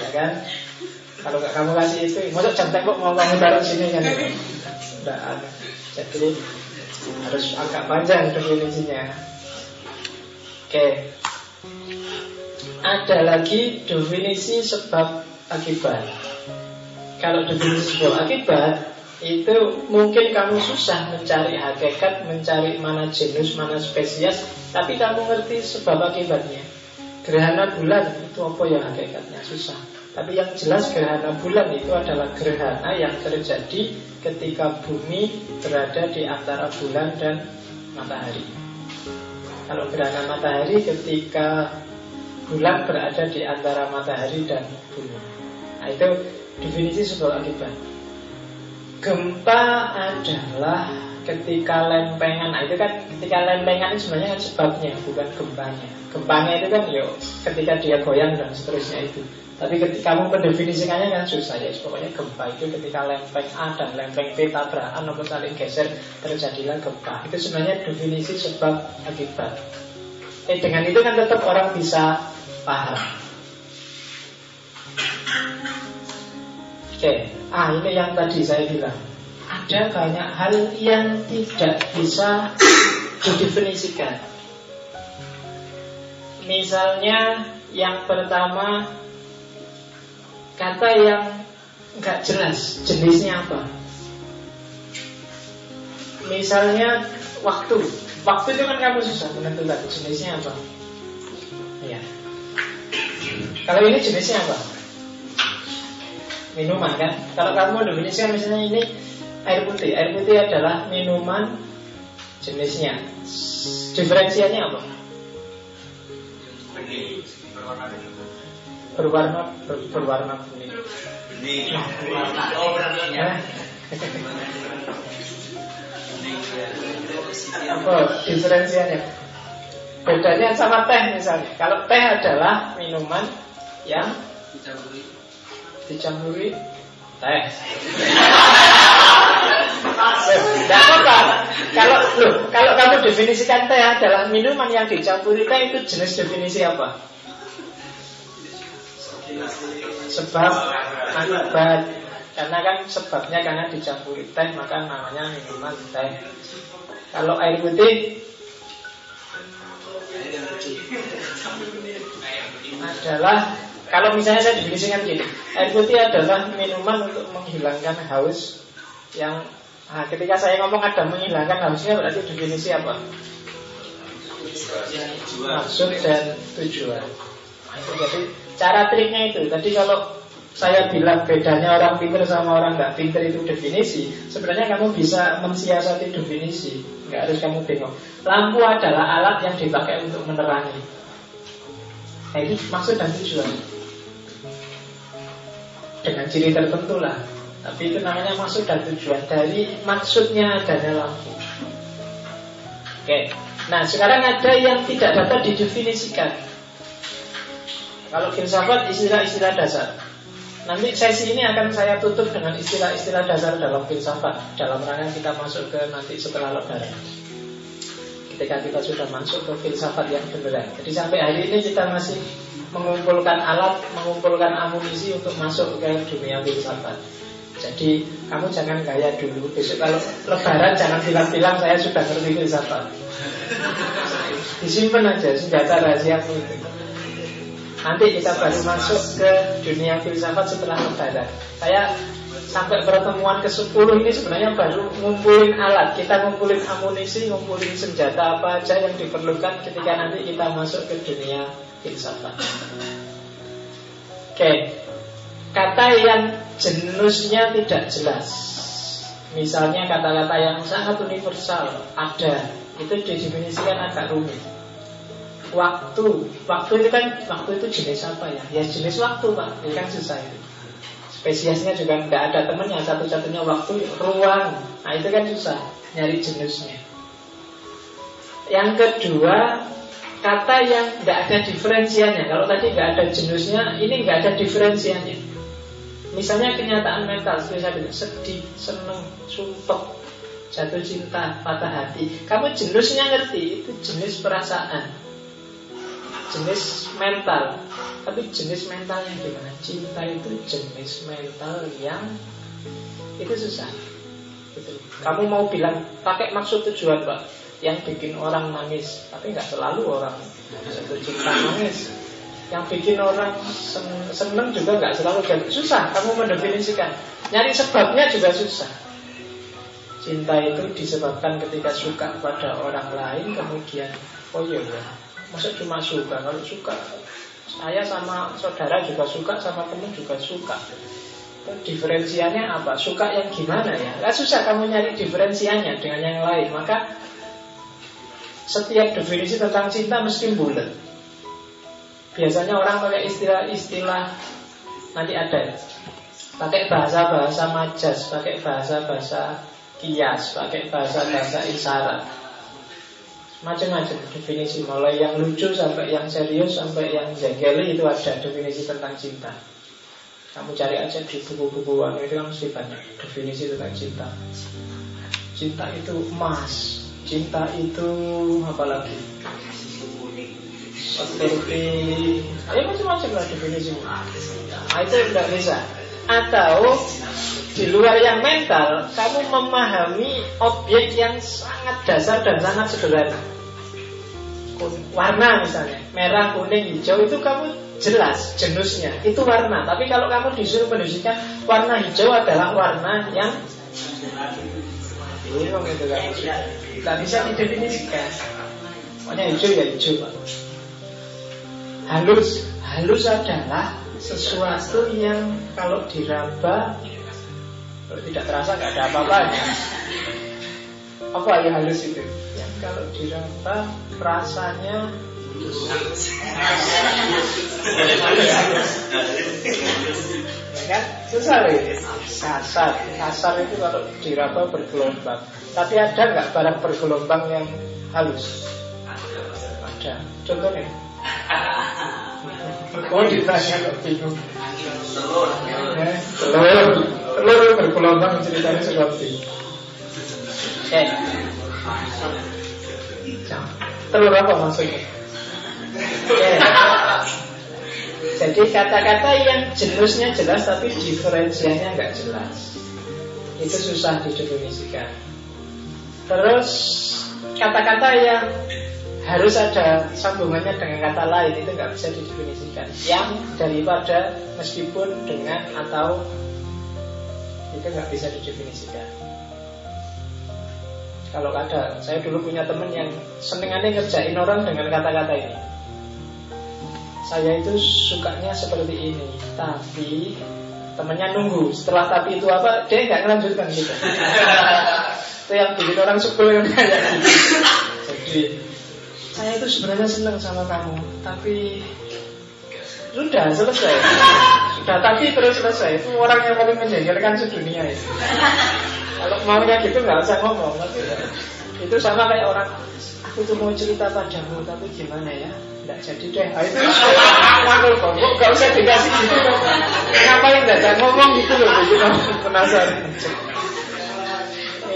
Ya kan? Kalau nggak kamu kasih itu, masuk jam tembok mau kamu taruh sini kan? Tidak. Jadi harus agak panjang definisinya. Oke. Okay. Ada lagi definisi sebab akibat. Kalau definisi sebab akibat itu mungkin kamu susah mencari hakikat, mencari mana genus, mana spesies, tapi kamu ngerti sebab akibatnya. Gerhana bulan itu apa yang hakikatnya, susah. Tapi yang jelas gerhana bulan itu adalah gerhana yang terjadi ketika bumi berada di antara bulan dan matahari. Kalau gerhana matahari ketika bulan berada di antara matahari dan bumi. Nah, itu definisi sebab akibat. Gempa adalah ketika lempengan. Nah, itu kan ketika lempengan itu sebenarnya kan sebabnya, bukan gempanya. Gempanya itu kan yo ketika dia goyang dan seterusnya itu. Tapi ketika kamu mendefinisikannya kan susah ya. Pokoknya gempa itu ketika lempeng A dan lempeng B tabrakan atau saling geser terjadilah gempa. Itu sebenarnya definisi sebab akibat. Eh, dengan itu kan tetap orang bisa paham. Oke, okay. ah ini yang tadi saya bilang, ada banyak hal yang tidak bisa didefinisikan. Misalnya yang pertama, kata yang nggak jelas jenisnya apa. Misalnya waktu. Waktu itu kan kamu susah menentukan jenisnya apa. Ya. Kalau ini jenisnya apa? Minuman kan? Kalau kamu definisikan misalnya ini air putih. Air putih adalah minuman, jenisnya. Diferensiannya apa? Benih. Berwarna berwarna benih. Benih. Oh, berwarna. Apa diferensiannya? Bedanya sama teh misalnya. Kalau teh adalah minuman yang dicampuri, dicampuri teh. Tidak apa. Kalau loh, kalau kamu definisikan teh adalah minuman yang dicampuri teh, itu jenis definisi apa? Sebab akibat. Karena kan sebabnya karena dicampuri teh, maka namanya minuman teh. Kalau air putih adalah, kalau misalnya saya definisikan gini, air putih adalah minuman untuk menghilangkan haus. Yang nah, ketika saya ngomong ada menghilangkan hausnya, berarti definisi apa? Maksud dan tujuan. Jadi cara triknya itu. Tadi kalau saya bilang bedanya orang pinter sama orang nggak pinter itu definisi. Sebenarnya kamu bisa mensiasati definisi, nggak harus kamu bingung. Lampu adalah alat yang dipakai untuk menerangi. Nah, ini maksud dan tujuan dengan ciri tertentu lah. Tapi itu namanya maksud dan tujuan dari maksudnya adanya lampu. Oke. Nah sekarang ada yang tidak dapat didefinisikan. Kalau filsafat istilah-istilah dasar. Nanti sesi ini akan saya tutup dengan istilah-istilah dasar dalam filsafat, dalam rangka kita masuk ke nanti setelah lebaran, ketika kita sudah masuk ke filsafat yang beneran. Jadi sampai hari ini kita masih mengumpulkan alat, mengumpulkan amunisi untuk masuk ke dunia filsafat. Jadi kamu jangan gaya dulu. Besok kalau lebaran jangan bilang-bilang saya sudah ngerti filsafat. Disimpan aja senjata rahasiamu itu. Nanti kita baru masuk ke dunia filsafat setelah lebaran. Saya sampai pertemuan kesepuluh ini sebenarnya baru ngumpulin alat. Kita ngumpulin amunisi, ngumpulin senjata apa aja yang diperlukan ketika nanti kita masuk ke dunia filsafat. Oke, kata yang jenisnya tidak jelas. Misalnya kata-kata yang sangat universal, ada, itu didefinisikan agak rumit. Waktu, waktu itu kan, waktu itu jenis apa ya? Ya jenis waktu pak, ini kan susah itu. Spesiesnya juga nggak ada temennya, satu-satunya waktu, ruang. Nah itu kan susah, nyari jenisnya. Yang kedua, kata yang nggak ada diferensiannya. Kalau tadi nggak ada jenisnya, ini nggak ada diferensiannya. Misalnya kenyataan mental, misalnya sedih, seneng, sumpek, jatuh cinta, patah hati. Kamu jenisnya ngerti, itu jenis perasaan, jenis mental. Tapi jenis mentalnya gimana? Cinta itu jenis mental yang itu susah gitu. Kamu mau bilang pakai maksud tujuan pak, yang bikin orang nangis, tapi gak selalu orang satu cinta nangis. Yang bikin orang seneng juga gak selalu, dan susah kamu mendefinisikan. Nyari sebabnya juga susah. Cinta itu disebabkan ketika suka pada orang lain, kemudian oh iya ya, maksud cuma suka, kalau suka saya sama saudara juga suka, sama teman juga suka. Diferensiannya apa? Suka yang gimana ya? Nah, susah kamu nyari diferensiannya dengan yang lain. Maka setiap definisi tentang cinta mesti bulat. Biasanya orang pakai istilah-istilah, nanti ada pakai bahasa-bahasa majas, pakai bahasa-bahasa kias, pakai bahasa-bahasa isyarat, macam-macam definisi, mulai yang lucu sampai yang serius sampai yang jengkeli, itu ada definisi tentang cinta. Kamu cari aja di buku-buku anu itu kan mesti banyak definisi tentang cinta. Cinta itu emas, cinta itu apa lagi? Seperti, ya macam-macam lah definisi. Nah, itu tidak bisa. Atau di luar yang mental, kamu memahami objek yang sangat dasar dan sangat sederhana. Warna misalnya, merah, kuning, hijau, itu kamu jelas jenisnya, itu warna. Tapi kalau kamu disuruh menunjukkan warna hijau adalah warna yang ini, itu tidak bisa didefinisikan. Warna hijau ya hijau pak. Halus, halus adalah sesuatu yang kalau diraba kalau tidak terasa nggak ada apa-apanya. Apa yang halus itu? Yang kalau diraba rasanya kan susah nih. Kasar, kasar itu kalau diraba bergelombang. Tapi ada nggak barang bergelombang yang halus? Ada. Contohnya? Oh ditanya kok bingung. Telur, telur. Telur bergelombang, ceritanya seperti eh. Telur apa maksudnya? Eh. Jadi kata-kata yang jenisnya jelas tapi diferensiannya nggak jelas, itu susah didefinisikan. Terus kata-kata yang harus ada sambungannya dengan kata lain, itu nggak bisa didefinisikan. Yang daripada, meskipun, dengan, atau, itu nggak bisa didefinisikan. Kalau ada, saya dulu punya teman yang senengannya ngerjain orang dengan kata-kata ini. Saya itu sukanya seperti ini, tapi temannya nunggu. Setelah tapi itu apa, dia nggak ngelanjutkan gitu. Itu yang bikin orang sebel kayak gitu. Jadi saya itu sebenarnya seneng sama kamu, tapi sudah selesai. Sudah tapi terus selesai. Itu orang yang paling menjengkelkan sedunia itu. Kalau maunya gitu nggak usah ngomong. Tapi itu sama kayak orang, aku tuh mau cerita padamu tapi gimana ya, nggak jadi deh. Nah, itu malu kok. Nggak usah dikasih gitu. Kenapa yang nggak ngomong gitu loh? Gitu penasaran.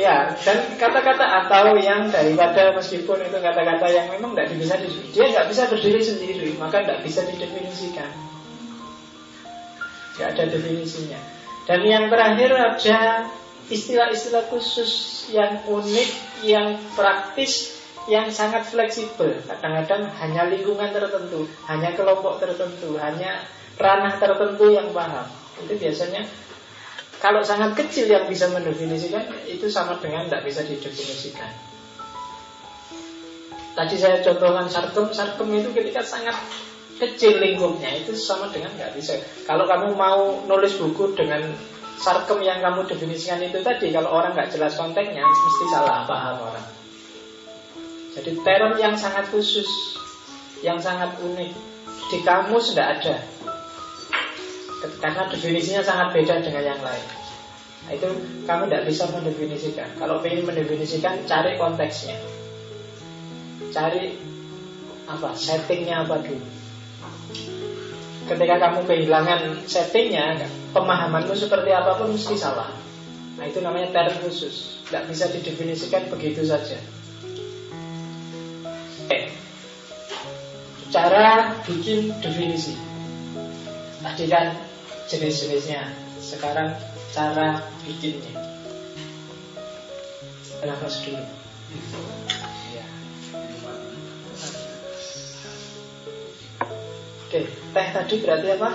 Ya, dan kata-kata atau yang daripada, meskipun, itu kata-kata yang memang tidak bisa didefinisikan. Dia tidak bisa berdiri sendiri, maka tidak bisa didefinisikan. Tidak ada definisinya. Dan yang terakhir ada istilah-istilah khusus yang unik, yang praktis, yang sangat fleksibel. Kadang-kadang hanya lingkungan tertentu, hanya kelompok tertentu, hanya ranah tertentu yang paham. Itu biasanya kalau sangat kecil yang bisa mendefinisikan, itu sama dengan tidak bisa didefinisikan. Tadi saya contohkan sarkem, sarkem itu ketika sangat kecil lingkupnya, itu sama dengan nggak bisa. Kalau kamu mau nulis buku dengan sarkem yang kamu definisikan itu tadi, kalau orang nggak jelas konteksnya, mesti salah paham orang. Jadi term yang sangat khusus, yang sangat unik, di kamus tidak ada, karena definisinya sangat beda dengan yang lain. Nah, itu kamu tidak bisa mendefinisikan. Kalau ingin mendefinisikan, cari konteksnya, cari apa settingnya apa dulu. Ketika kamu kehilangan settingnya, pemahamanmu seperti apapun mesti salah. Nah, itu namanya term khusus, tidak bisa didefinisikan begitu saja. Oke. Cara bikin definisi. Tadi kan jenis-jenisnya, sekarang cara bikinnya. Nafas dulu. Ya. Oke, teh tadi berarti apa?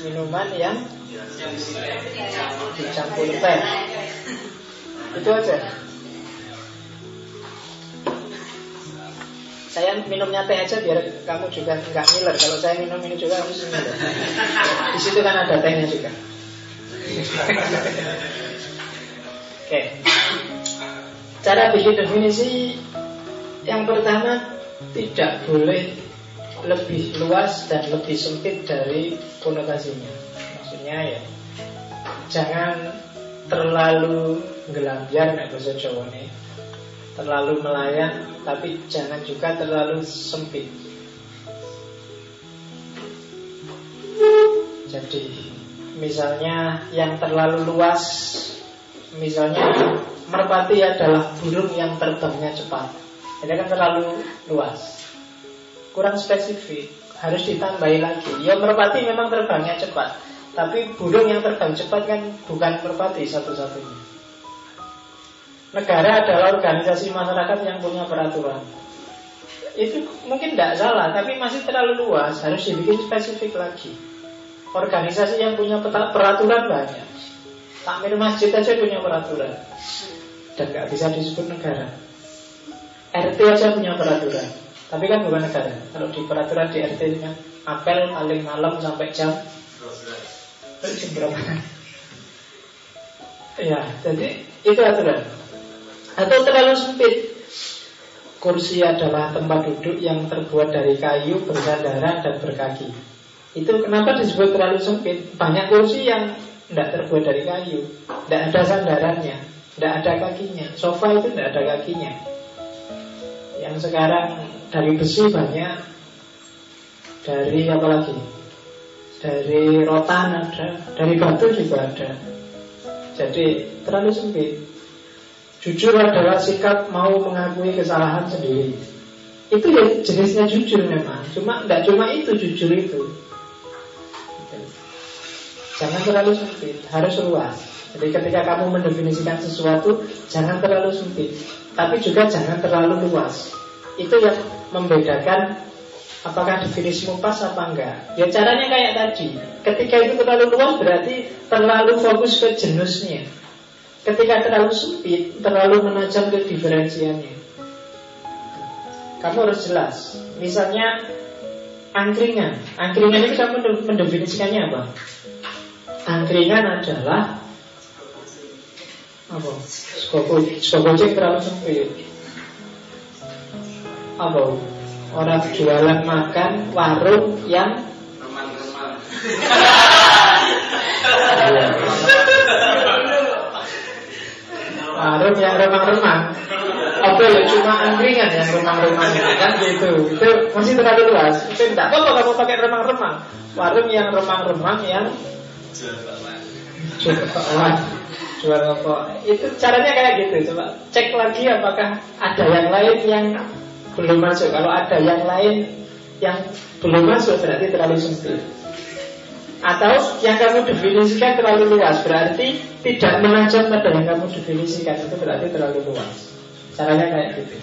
Minuman yang dicampur teh. Itu aja. Saya minumnya teh aja biar kamu juga nggak ngiler. Kalau saya minum ini juga kamu ngiler. Di situ kan ada tehnya juga. Oke. Cara bikin definisi yang pertama, tidak boleh lebih luas dan lebih sempit dari konotasinya. Maksudnya ya, jangan terlalu gelambiar nek bahasa Jawa nih. Terlalu melayang, tapi jangan juga terlalu sempit. Jadi misalnya yang terlalu luas, misalnya merpati adalah burung yang terbangnya cepat, ini kan terlalu luas, kurang spesifik, harus ditambahi lagi. Ya merpati memang terbangnya cepat, tapi burung yang terbang cepat kan bukan merpati satu-satunya. Negara adalah organisasi masyarakat yang punya peraturan. Itu mungkin tidak salah, tapi masih terlalu luas, harus dibikin spesifik lagi. Organisasi yang punya peraturan banyak. Takmir masjid aja punya peraturan, dan nggak bisa disebut negara. R T aja punya peraturan, tapi kan bukan negara. Kalau di peraturan di R T kan apel paling malam sampai jam berapa? Ya, jadi itu aturan. Atau terlalu sempit. Kursi adalah tempat duduk yang terbuat dari kayu, bersandaran, dan berkaki. Itu kenapa disebut terlalu sempit? Banyak kursi yang tidak terbuat dari kayu, tidak ada sandarannya, tidak ada kakinya. Sofa itu tidak ada kakinya. Yang sekarang dari besi banyak, dari apa lagi? Dari rotan ada, dari batu juga ada. Jadi terlalu sempit. Jujur adalah sikap mau mengakui kesalahan sendiri. Itu ya jenisnya jujur memang. Cuma tidak cuma itu jujur itu. Jangan terlalu sempit, harus luas. Jadi ketika kamu mendefinisikan sesuatu, jangan terlalu sempit, tapi juga jangan terlalu luas. Itu yang membedakan apakah definisimu pas apa enggak. Ya caranya kayak tadi. Ketika itu terlalu luas berarti terlalu fokus ke jenisnya. Ketika terlalu sempit, terlalu menajam ke diferensiannya. Kamu harus jelas. Misalnya angkringan. Angkringan itu kamu mendefinisikannya apa? Angkringan adalah apa? Skobojek terlalu sempit. Apa? Orang jualan makan warung yang remang-remang. Warung yang remang-remang. Oke, okay, cuma angkringan yang remang-remang kan gitu. Itu masih terlalu luas. Itu enggak apa-apa kamu pakai remang-remang. Warung yang remang-remang yang jual bakwan. Jual bakwan. Jual rokok. Itu caranya kayak gitu. Coba cek lagi apakah ada yang lain yang belum masuk. Kalau ada yang lain yang belum masuk berarti terlalu sempit. Atau yang kamu definisikan terlalu luas, berarti tidak menajam pada yang kamu definisikan. Itu berarti terlalu luas. Caranya kayak gitu.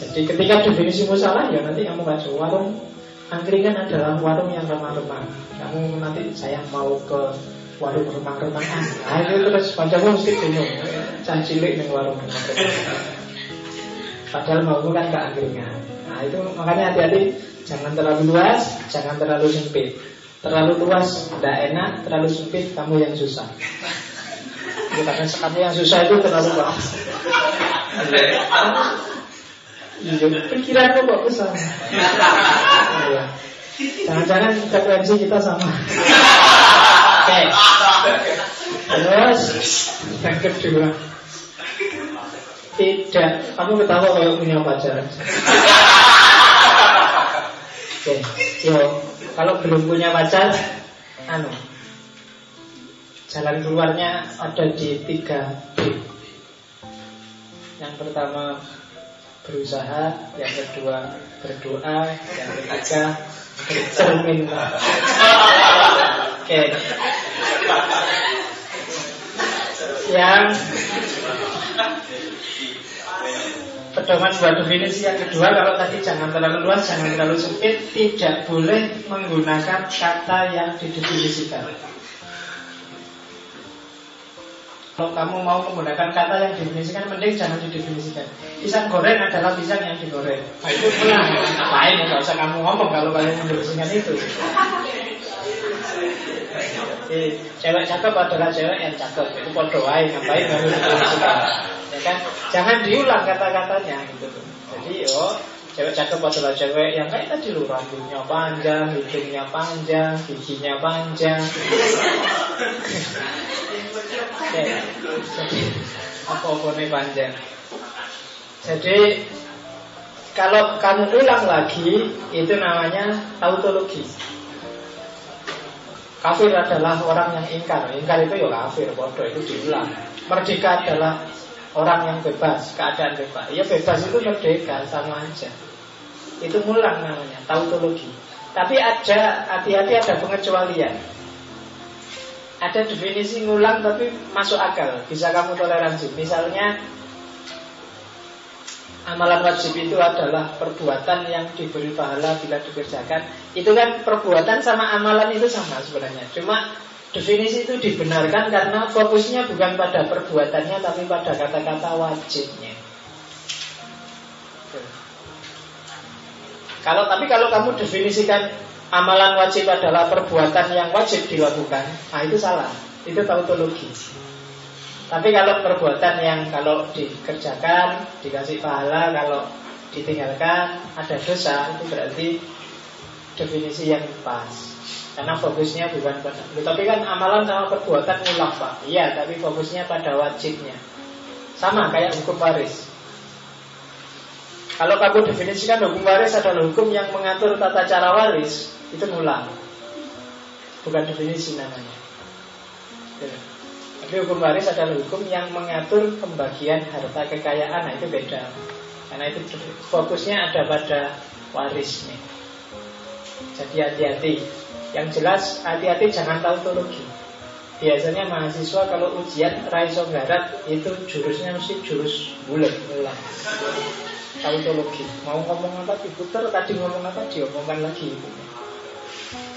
Jadi ketika definisimu salah, ya nanti kamu masuk warung angkringan adalah warung yang remang-remang. Kamu nanti saya mau ke warung remang-remang. Nah itu terus panjangmu mesti bingung. Cah cilik nih warung remang-remang. Padahal mau kan ke angkringan. Nah itu makanya hati-hati, jangan terlalu luas, jangan terlalu sempit. Terlalu luas tidak enak, terlalu sempit kamu yang susah. Karena kamu yang susah itu terlalu luas. Pikiranmu kok besar. Jangan-jangan frekuensi kita sama. Oke. Terus yang kedua, tidak. Kamu ketawa kalau punya pacar. Oke. Yo, kalau belum punya pacar, anu, jalan keluarnya ada di tiga B. Yang pertama berusaha, yang kedua berdoa, yang ketiga bercermin. Oke. Yang pedoman buat definisi yang kedua, kalau tadi jangan terlalu luas, jangan terlalu sempit, tidak boleh menggunakan kata yang didefinisikan. Kalau kamu mau menggunakan kata yang didefinisikan, mending jangan didefinisikan. Pisang goreng adalah pisang yang digoreng. Nah, itu benar. Lain, nggak usah kamu ngomong kalau kalian mendefinisikan itu. Jadi, cewek cakep adalah cewek yang cakep. Itu podoai, ngapain baru didefinisikan. Ya kan? Jangan diulang kata-katanya gitu. Jadi, oh, cewek cakep adalah cewek yang kayak tadi lu, rambutnya panjang, hidungnya panjang, giginya panjang. Apa-apanya panjang. Jadi kalau kamu ulang lagi, itu namanya tautologi. Kafir adalah orang yang ingkar. Ingkar itu ya kafir, bodoh itu diulang. Merdeka adalah orang yang bebas, keadaan bebas. Ya bebas itu merdeka, sama aja. Itu mulang namanya, tautologi. Tapi ada, hati-hati ada pengecualian. Ada definisi ngulang tapi masuk akal, bisa kamu toleransi. Misalnya amalan wajib itu adalah perbuatan yang diberi pahala bila dikerjakan. Itu kan perbuatan sama amalan itu sama sebenarnya. Cuma definisi itu dibenarkan karena fokusnya bukan pada perbuatannya, tapi pada kata-kata wajibnya. Kalau tapi kalau kamu definisikan amalan wajib adalah perbuatan yang wajib dilakukan, nah itu salah, itu tautologi. Tapi kalau perbuatan yang kalau dikerjakan dikasih pahala, kalau ditinggalkan ada dosa, itu berarti definisi yang pas. Karena fokusnya bukan pada, tapi kan amalan sama perbuatan ngulang pak. Iya, tapi fokusnya pada wajibnya. Sama kayak hukum waris. Kalau kamu definisikan hukum waris adalah hukum yang mengatur tata cara waris, itu ngulang. Bukan definisi namanya. Tapi hukum waris adalah hukum yang mengatur pembagian harta kekayaan, nah itu beda. Karena itu fokusnya ada pada warisnya. Jadi hati-hati. Yang jelas hati-hati jangan tautologi. Biasanya mahasiswa kalau ujian Raisogarat itu jurusnya mesti jurus bulat, ngulang. Tautologi. Mau ngomong apa diputar, tadi ngomong apa diomongkan lagi.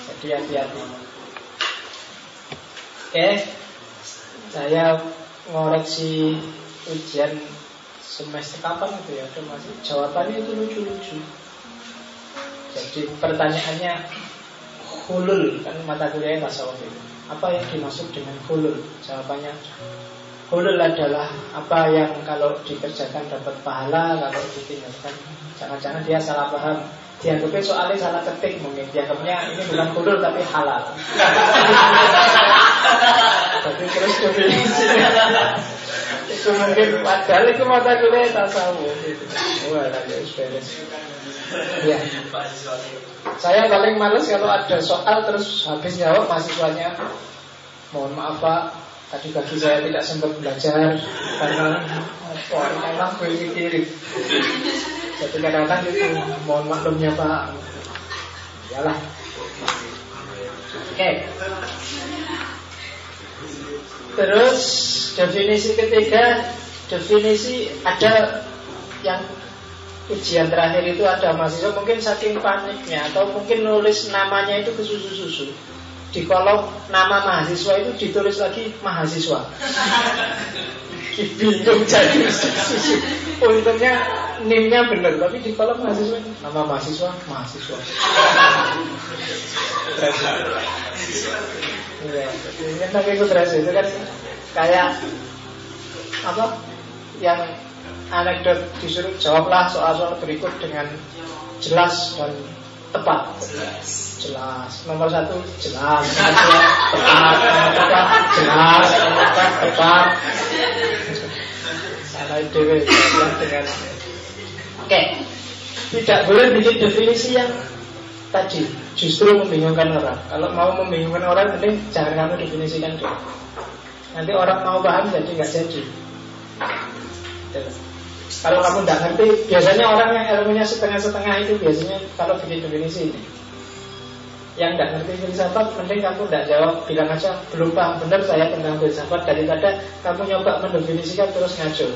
Jadi hati-hati. Oke, saya ngoreksi ujian semester kapan itu ya, masih jawabannya itu lucu-lucu. Jadi pertanyaannya hulul, kan mata kuliahnya bahasa Arab. Apa yang dimaksud dengan hulul? Jawabannya hulul adalah apa yang kalau dikerjakan dapat pahala, kalau ditinggalkan. Jangan-jangan dia salah paham. Dianggapnya soalnya salah ketik mungkin. Dianggapnya ini bukan hulul tapi halal. Tapi terus definisi. Itu mungkin padahal itu mata kuliah tasawuf. Wah, harus beres. Ya. Saya paling males kalau ada soal terus habis jawab mahasiswanya, mohon maaf Pak, tadi pagi saya tidak sempat belajar karena orang-orang berpikir. Jadi kadang-kadang itu mohon maklumnya Pak. Iyalah. Oke. Terus definisi ketiga, definisi ada yang ujian terakhir itu ada mahasiswa mungkin saking paniknya atau mungkin nulis namanya itu kesusu-susu. Di kolom nama mahasiswa itu ditulis lagi mahasiswa. Bingung jadi kesusu-susu. Untungnya nimnya benar, tapi di kolom mahasiswa nama mahasiswa mahasiswa. Ya, ini tapi itu terasa itu kan kayak apa yang anekdot disuruh jawablah soal-soal berikut dengan jelas dan tepat. Jelas, jelas. Nomor satu jelas, nomor tepat, nomor tepat, jelas, nomor tepat, tepat. Salah dewe dengan. Oke, tidak boleh bikin definisi yang tadi justru membingungkan orang. Kalau mau membingungkan orang, mending jangan kamu definisikan dulu. Nanti orang mau paham jadi nggak jadi. Kalau kamu tidak ngerti, biasanya orang yang ilmunya setengah-setengah itu biasanya kalau bikin definisi ini. Yang tidak ngerti filsafat, mending kamu tidak jawab, bilang aja belum paham benar saya tentang filsafat, daripada kamu nyoba mendefinisikan terus ngaco.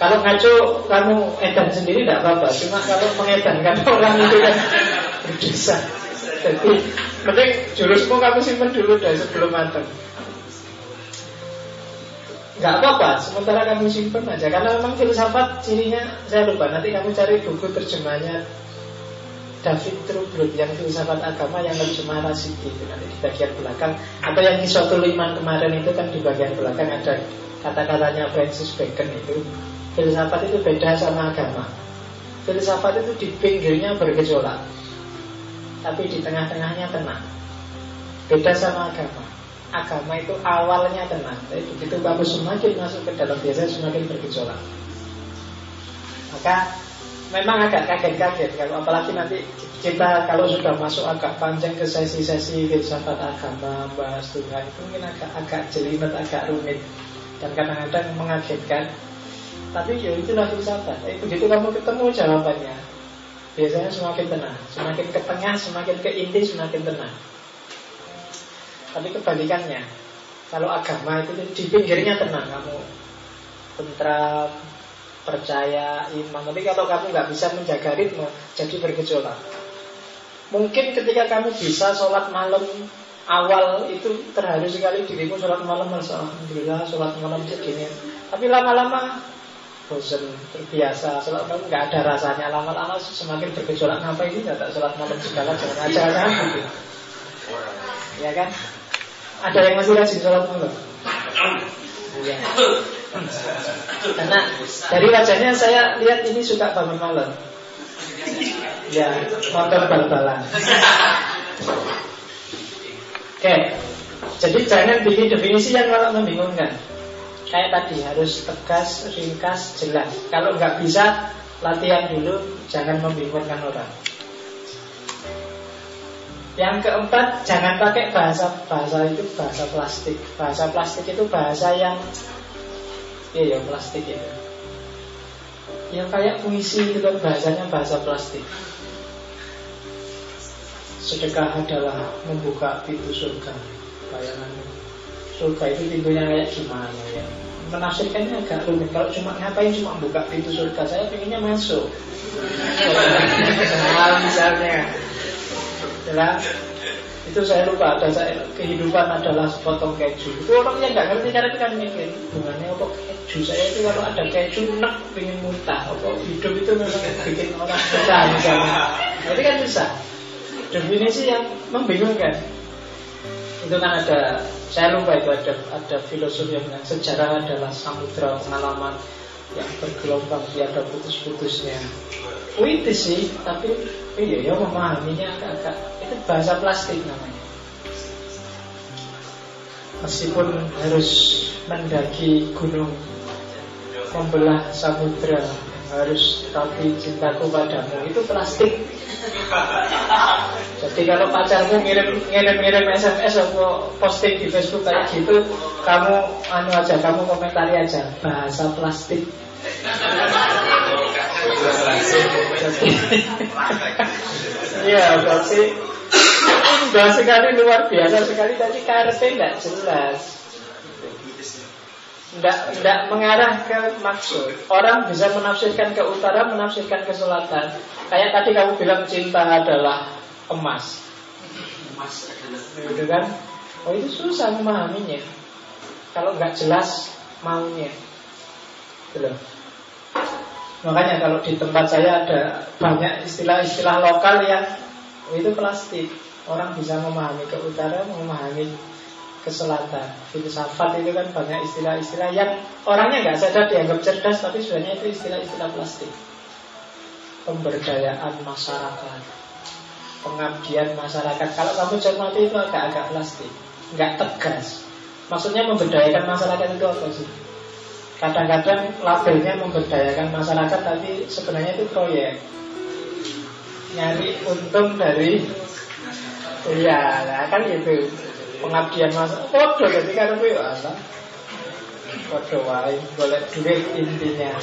Kalau ngaco, kamu edan sendiri tidak apa-apa, cuma kalau mengedankan orang itu kan berdosa. Jadi, mending jurusmu kamu simpan dulu dari sebelum matang. Gak apa-apa, sementara kamu simpen aja. Karena memang filsafat cirinya, saya lupa, nanti kamu cari buku terjemahnya David Trueblood yang filsafat agama yang terjemah Rasid itu nanti di bagian belakang. Atau yang di suatu liman kemarin itu kan di bagian belakang ada kata-katanya Francis Bacon itu. Filsafat itu beda sama agama. Filsafat itu di pinggirnya bergejolak, tapi di tengah-tengahnya tenang. Beda sama agama. Agama itu awalnya tenang, tapi begitu kamu semakin masuk ke dalam biasa semakin bergejolak. Maka memang agak kaget-kaget kalau apalagi nanti kita kalau sudah masuk agak panjang ke sesi-sesi filsafat agama, bahas Tuhan itu mungkin agak agak jelimet, agak rumit dan kadang-kadang mengagetkan. Tapi ya itulah filsafat. Eh, begitu kamu ketemu jawabannya, biasanya semakin tenang, semakin ke tengah, semakin ke inti, semakin tenang. Tapi kebalikannya, kalau agama itu di pinggirnya tenang, kamu tentram, percaya, iman. Tapi kalau kamu nggak bisa menjaga ritme, jadi bergejolak. Mungkin ketika kamu bisa sholat malam awal itu terharu sekali dirimu sholat malam, alhamdulillah sholat malam begini. Tapi lama-lama bosan, terbiasa sholat malam nggak ada rasanya, lama-lama semakin bergejolak. Kenapa ini nggak tak sholat malam segala, jangan aja kan? Ya kan? Ada yang masih rajin sholat malam? Ya. Karena dari wajahnya saya lihat ini suka bangun malam. Ya, motor bal-balan. Oke, jadi jangan bikin definisi yang malah membingungkan. Kayak tadi harus tegas, ringkas, jelas. Kalau nggak bisa latihan dulu, jangan membingungkan orang. Yang keempat, jangan pakai bahasa bahasa itu bahasa plastik. Bahasa plastik itu bahasa yang iya, ya, plastik itu. Yang kayak puisi itu kan bahasanya bahasa plastik. Sedekah adalah membuka pintu surga. Bayanganmu surga itu pintunya kayak gimana ya? Menafsirkannya agak rumit. Kalau cuma ngapain cuma buka pintu surga, saya pengennya masuk. Nah, misalnya jelas, itu saya lupa ada saya, kehidupan adalah sepotong keju. Itu orangnya nggak ngerti cara kan mikir hubungannya apa keju. Saya itu kalau ada keju nek pengen muntah. Apa hidup itu memang bikin orang muntah misalnya. Jadi kan bisa definisi yang membingungkan. Itu kan ada, saya lupa itu ada ada filosof yang bilang sejarah adalah samudra pengalaman yang bergelombang tiada putus-putusnya. Wih sih, tapi iya ya memahaminya agak-agak. Itu bahasa plastik namanya. Meskipun harus mendaki gunung, membelah samudra, harus tapi cintaku padamu, itu plastik. Jadi kalau pacarmu ngirim ngirim S M S atau posting di Facebook kayak gitu, kamu anu aja, kamu komentari aja bahasa plastik. Iya, berarti sudah sekali luar biasa sekali, tapi karetnya tidak jelas. Tidak mengarah ke maksud. Orang bisa menafsirkan ke utara, menafsirkan ke selatan. Kayak tadi kamu bilang cinta adalah emas. Emas adalah gitu kan? Oh itu susah memahaminya kalau nggak jelas maunya. Gitu. Makanya kalau di tempat saya ada banyak istilah-istilah lokal yang itu plastik. Orang bisa memahami ke utara, memahami ke selatan. Filsafat itu kan banyak istilah-istilah yang orangnya nggak sadar dianggap cerdas, tapi sebenarnya itu istilah-istilah plastik. Pemberdayaan masyarakat, pengabdian masyarakat. Kalau kamu cermati itu agak-agak plastik, nggak tegas. Maksudnya memberdayakan masyarakat itu apa sih? Kadang-kadang labelnya memberdayakan masyarakat, tapi sebenarnya itu proyek nyari untung dari, iya kan gitu. Pengabdian masyarakat, waduh, jadi kan itu waduh, waduh, boleh duit intinya.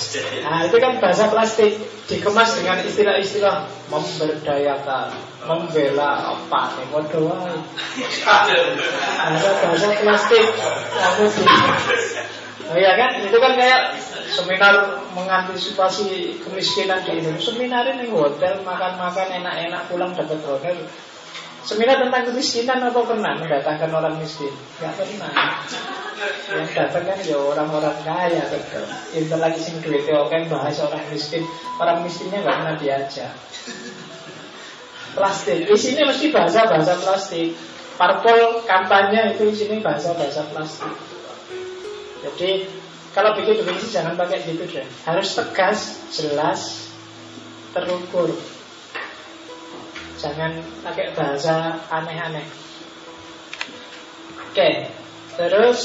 Nah itu kan bahasa plastik, dikemas dengan istilah-istilah memberdayakan, membela, apa nih, waduh, waduh. Bahasa-bahasa plastik kamu di, oh iya kan, itu kan kayak seminar mengantisipasi kemiskinan di Indonesia. Seminar ini hotel, makan-makan enak-enak, pulang dapat hotel. Seminar tentang kemiskinan apa pernah mendatangkan orang miskin? Gak pernah. Yang datang kan ya orang-orang kaya betul. Inter lagi sing duit oke bahas orang miskin. Orang miskinnya gak pernah diajak. Plastik. Di sini mesti bahasa-bahasa plastik. Parpol kampanye itu di sini bahasa-bahasa plastik. Jadi kalau begitu begitu jangan pakai gitu deh. Harus tegas, jelas, terukur. Jangan pakai bahasa aneh-aneh. Oke, terus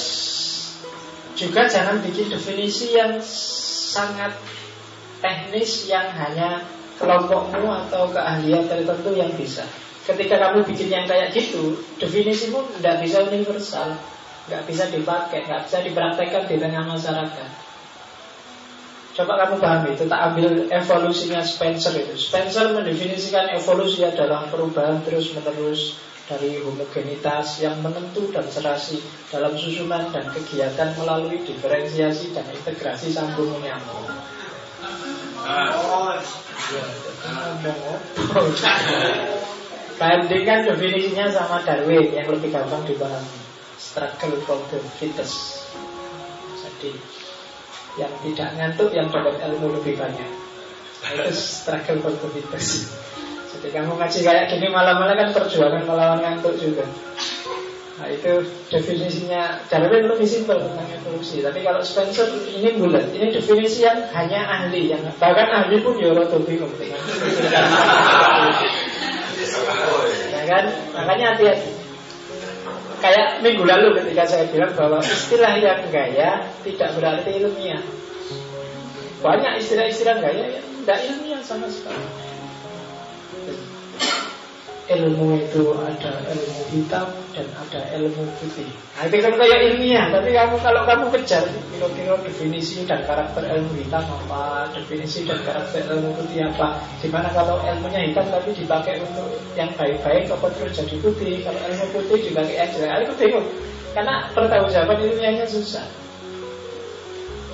juga jangan bikin definisi yang sangat teknis yang hanya kelompokmu atau keahlian tertentu yang bisa. Ketika kamu bikin yang kayak gitu, definisimu tidak bisa universal, tidak bisa dipakai, tidak bisa dipraktekkan di tengah masyarakat. Coba kamu pahami, kita ambil evolusinya Spencer itu. Spencer mendefinisikan evolusi adalah perubahan terus-menerus dari homogenitas yang menentu dan serasi dalam susunan dan kegiatan melalui diferensiasi dan integrasi sambung menyambung. Oh, bandingkan definisinya sama Darwin yang lebih gampang dipahami. Struggle problem fitus. Jadi yang tidak ngantuk, yang dapat ilmu lebih banyak. Itu struggle for komunitas. Jadi kamu ngaji kayak gini malam-malam kan perjuangan melawan ngantuk juga. Nah itu definisinya Darwin lebih simpel tentang evolusi. Tapi kalau Spencer ini bulat. Ini definisi yang hanya ahli, yang bahkan ahli pun yoro tobi penting. Nah kan, makanya hati-hati. Kayak minggu lalu ketika saya bilang bahwa istilah yang gaya tidak berarti ilmiah. Banyak istilah-istilah gaya yang tidak ilmiah sama sekali. Ilmu itu ada ilmu hitam dan ada ilmu putih. Nah itu kan kayak ilmiah. Tapi kamu kalau kamu kejar kira-kira definisi dan karakter ilmu hitam apa, definisi dan karakter ilmu putih apa. Dimana kalau ilmunya hitam tapi dipakai untuk yang baik-baik apa terus jadi putih. Kalau ilmu putih dipakai yang jelek, aku bingung. Karena pertanggungjawaban ilmiahnya susah.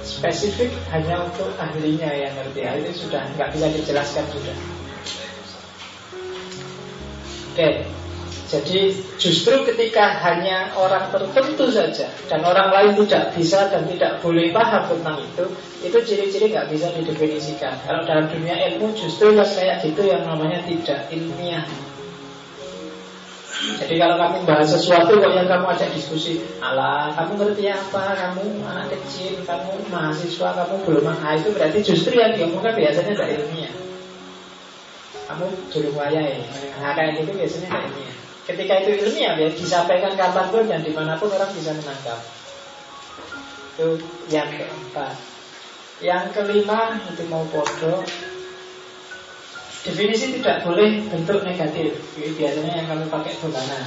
Spesifik hanya untuk ahlinya yang ngerti. Itu sudah nggak bisa dijelaskan sudah. Oke, okay. Jadi justru ketika hanya orang tertentu saja dan orang lain tidak bisa dan tidak boleh paham tentang itu, itu ciri-ciri nggak bisa didefinisikan. Kalau dalam dunia ilmu justru yang kayak gitu yang namanya tidak ilmiah. Jadi kalau kamu bahas sesuatu kok yang kamu ajak diskusi, alah kamu ngerti apa, kamu anak kecil, kamu mahasiswa, kamu belum mahal, itu berarti justru yang diomongkan biasanya tidak ilmiah. Kamu juru wayai, nah kayak gitu biasanya kayak ilmiah. Ketika itu ilmiah, ya disampaikan kapanpun dan dimanapun orang bisa menangkap. Itu yang keempat. Yang kelima itu mau bodoh. Definisi tidak boleh bentuk negatif. Jadi biasanya yang kamu pakai benar.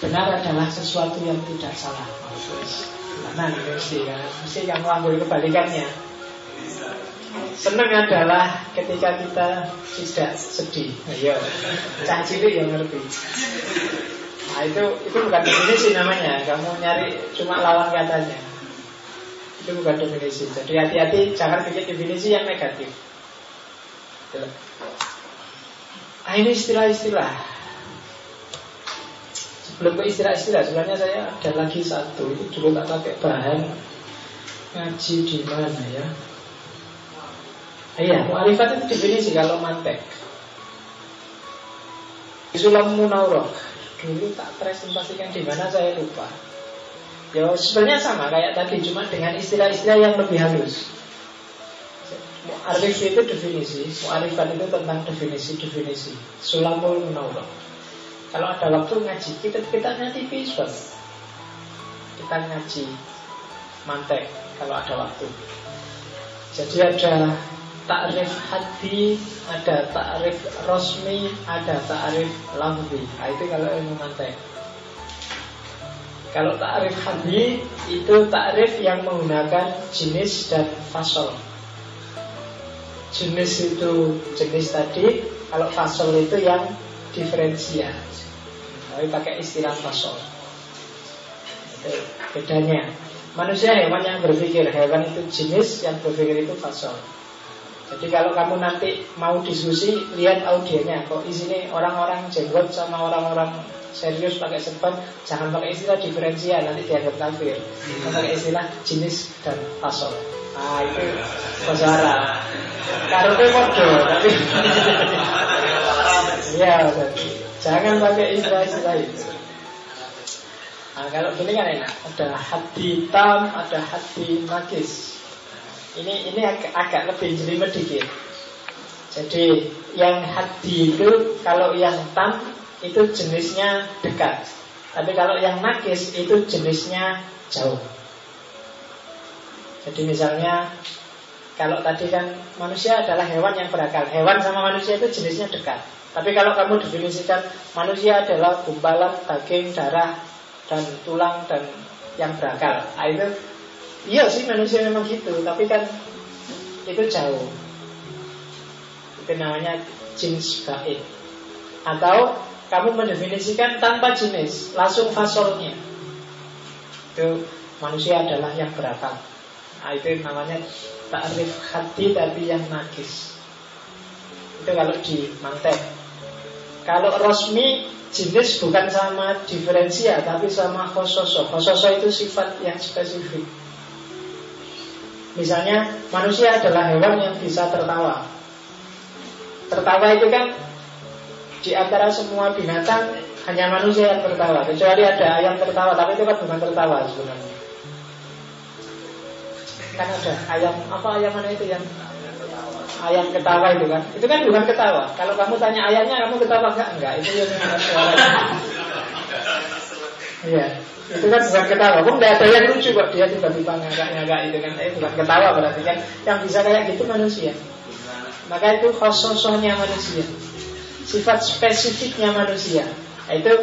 Benar adalah sesuatu yang tidak salah. Benar mesti kan, mesti kamu ambil kebalikannya. Senang adalah ketika kita tidak sedih. Ayo, cah cilik yang ngerti. Nah, itu itu bukan definisi namanya. Kamu nyari cuma lawan katanya. Itu bukan definisi. Jadi hati-hati, jangan bikin definisi yang negatif. Ah, ini istilah-istilah. Sebelum ke istilah-istilah, sebenarnya saya ada lagi satu. Itu dulu tak pakai bahan ngaji di mana ya? Iya, mu'arifat itu definisi kalau mantek. Sulam Munawrah dulu tak presentasikan di mana saya lupa. Ya sebenarnya sama kayak tadi, cuma dengan istilah-istilah yang lebih halus. Mu'arif itu definisi, mu'arifat itu tentang definisi-definisi. Sulamul Munawrah. Kalau ada waktu ngaji, kita kita nanti visual. Kita ngaji mantek kalau ada waktu. Jadi ada takrif hati, ada takrif rasmi, ada takrif lafzi. Nah, itu kalau ilmu mantek. Kalau takrif hati itu takrif yang menggunakan jenis dan fasol. Jenis itu jenis tadi, kalau fasol itu yang diferensia. Tapi pakai istilah fasol. Itu bedanya. Manusia hewan yang berpikir, hewan itu jenis, yang berpikir itu fasol. Jadi kalau kamu nanti mau diskusi, lihat audionya. Kok isinya orang-orang jenggot sama orang-orang serius pakai serban, jangan pakai istilah diferensial, nanti dianggap kafir. Jangan pakai istilah jenis dan fasol. Ah itu bahasa Arab. Karunya podo, tapi ya, jangan pakai istilah-istilah itu. Nah, kalau gini kan enak. Ada hati tam, ada hati magis. Ini ini agak, agak lebih jelimet dikit. Jadi yang hadi itu kalau yang tam itu jenisnya dekat. Tapi kalau yang nakis itu jenisnya jauh. Jadi misalnya kalau tadi kan manusia adalah hewan yang berakal. Hewan sama manusia itu jenisnya dekat. Tapi kalau kamu definisikan manusia adalah gumpalan daging, darah, dan tulang dan yang berakal. Itu iya sih manusia memang gitu, tapi kan itu jauh. Itu namanya jenis gaib. Atau kamu mendefinisikan tanpa jenis, langsung fasolnya. Itu manusia adalah yang berakal. Nah, itu namanya takrif hati tapi yang magis. Itu kalau di mantek. Kalau rasmi jenis bukan sama diferensia, tapi sama khososo. Khososo itu sifat yang spesifik. Misalnya manusia adalah hewan yang bisa tertawa. Tertawa itu kan di antara semua binatang hanya manusia yang tertawa. Kecuali ada ayam tertawa, tapi itu kan bukan tertawa sebenarnya. Kan ada ayam apa ayam mana itu yang ayam ketawa itu kan? Itu kan bukan ketawa. Kalau kamu tanya ayamnya, kamu ketawa enggak? Enggak, itu yang ada suara. Iya. Itu kan bukan ketawa, kok nggak ada yang lucu kok dia tiba-tiba ngagak-ngagak itu kan, eh bukan ketawa berarti kan, yang bisa kayak gitu manusia. Maka itu khososohnya manusia, sifat spesifiknya manusia. Itu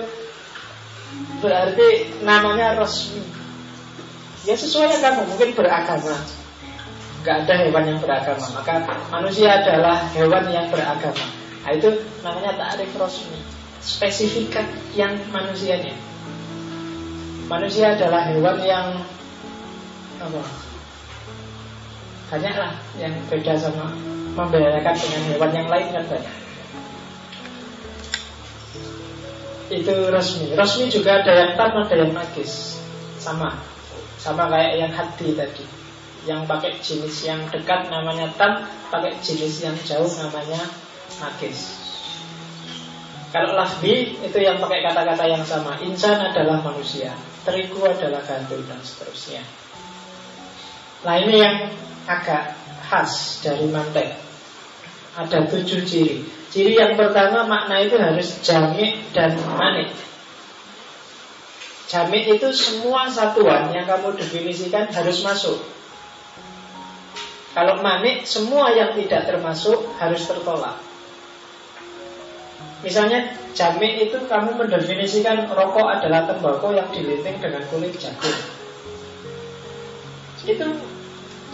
berarti namanya rasmi. Ya sesuai yang kamu mungkin beragama, nggak ada hewan yang beragama, maka manusia adalah hewan yang beragama. Nah, itu namanya takrif rasmi, spesifikat yang manusianya. Manusia adalah hewan yang apa? Banyaklah yang beda sama membedakan dengan hewan yang lain kan banyak. Itu rasmi. Rasmi juga ada yang tam, ada yang magis. Sama. Sama kayak yang hati tadi. Yang pakai jenis yang dekat namanya tam, pakai jenis yang jauh namanya magis. Kalau lafzi itu yang pakai kata-kata yang sama. Insan adalah manusia, terigu adalah gandum, dan seterusnya. Nah ini yang agak khas dari mantek. Ada tujuh ciri. Ciri yang pertama, makna itu harus jamik dan manik. Jamik itu semua satuan yang kamu definisikan harus masuk. Kalau manik, semua yang tidak termasuk harus tertolak. Misalnya jamik itu kamu mendefinisikan rokok adalah tembakau yang diliting dengan kulit jagung. Itu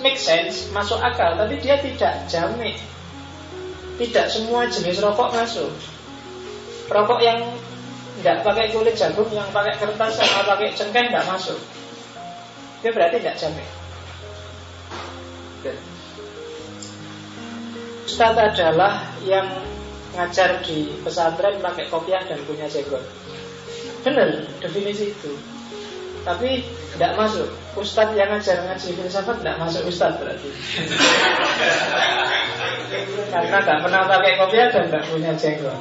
make sense, masuk akal, tapi dia tidak jamik. Tidak semua jenis rokok masuk. Rokok yang tidak pakai kulit jagung, yang pakai kertas sama pakai cengkeh tidak masuk. Itu berarti tidak jamin. Ustaz adalah yang ngajar di pesantren pakai kopiah dan punya jenggot. Benar definisi itu. Tapi tidak masuk. Ustaz yang ngajar ngaji filsafat tidak masuk ustaz berarti. Karena tidak pernah pakai kopiah dan tidak punya jenggot.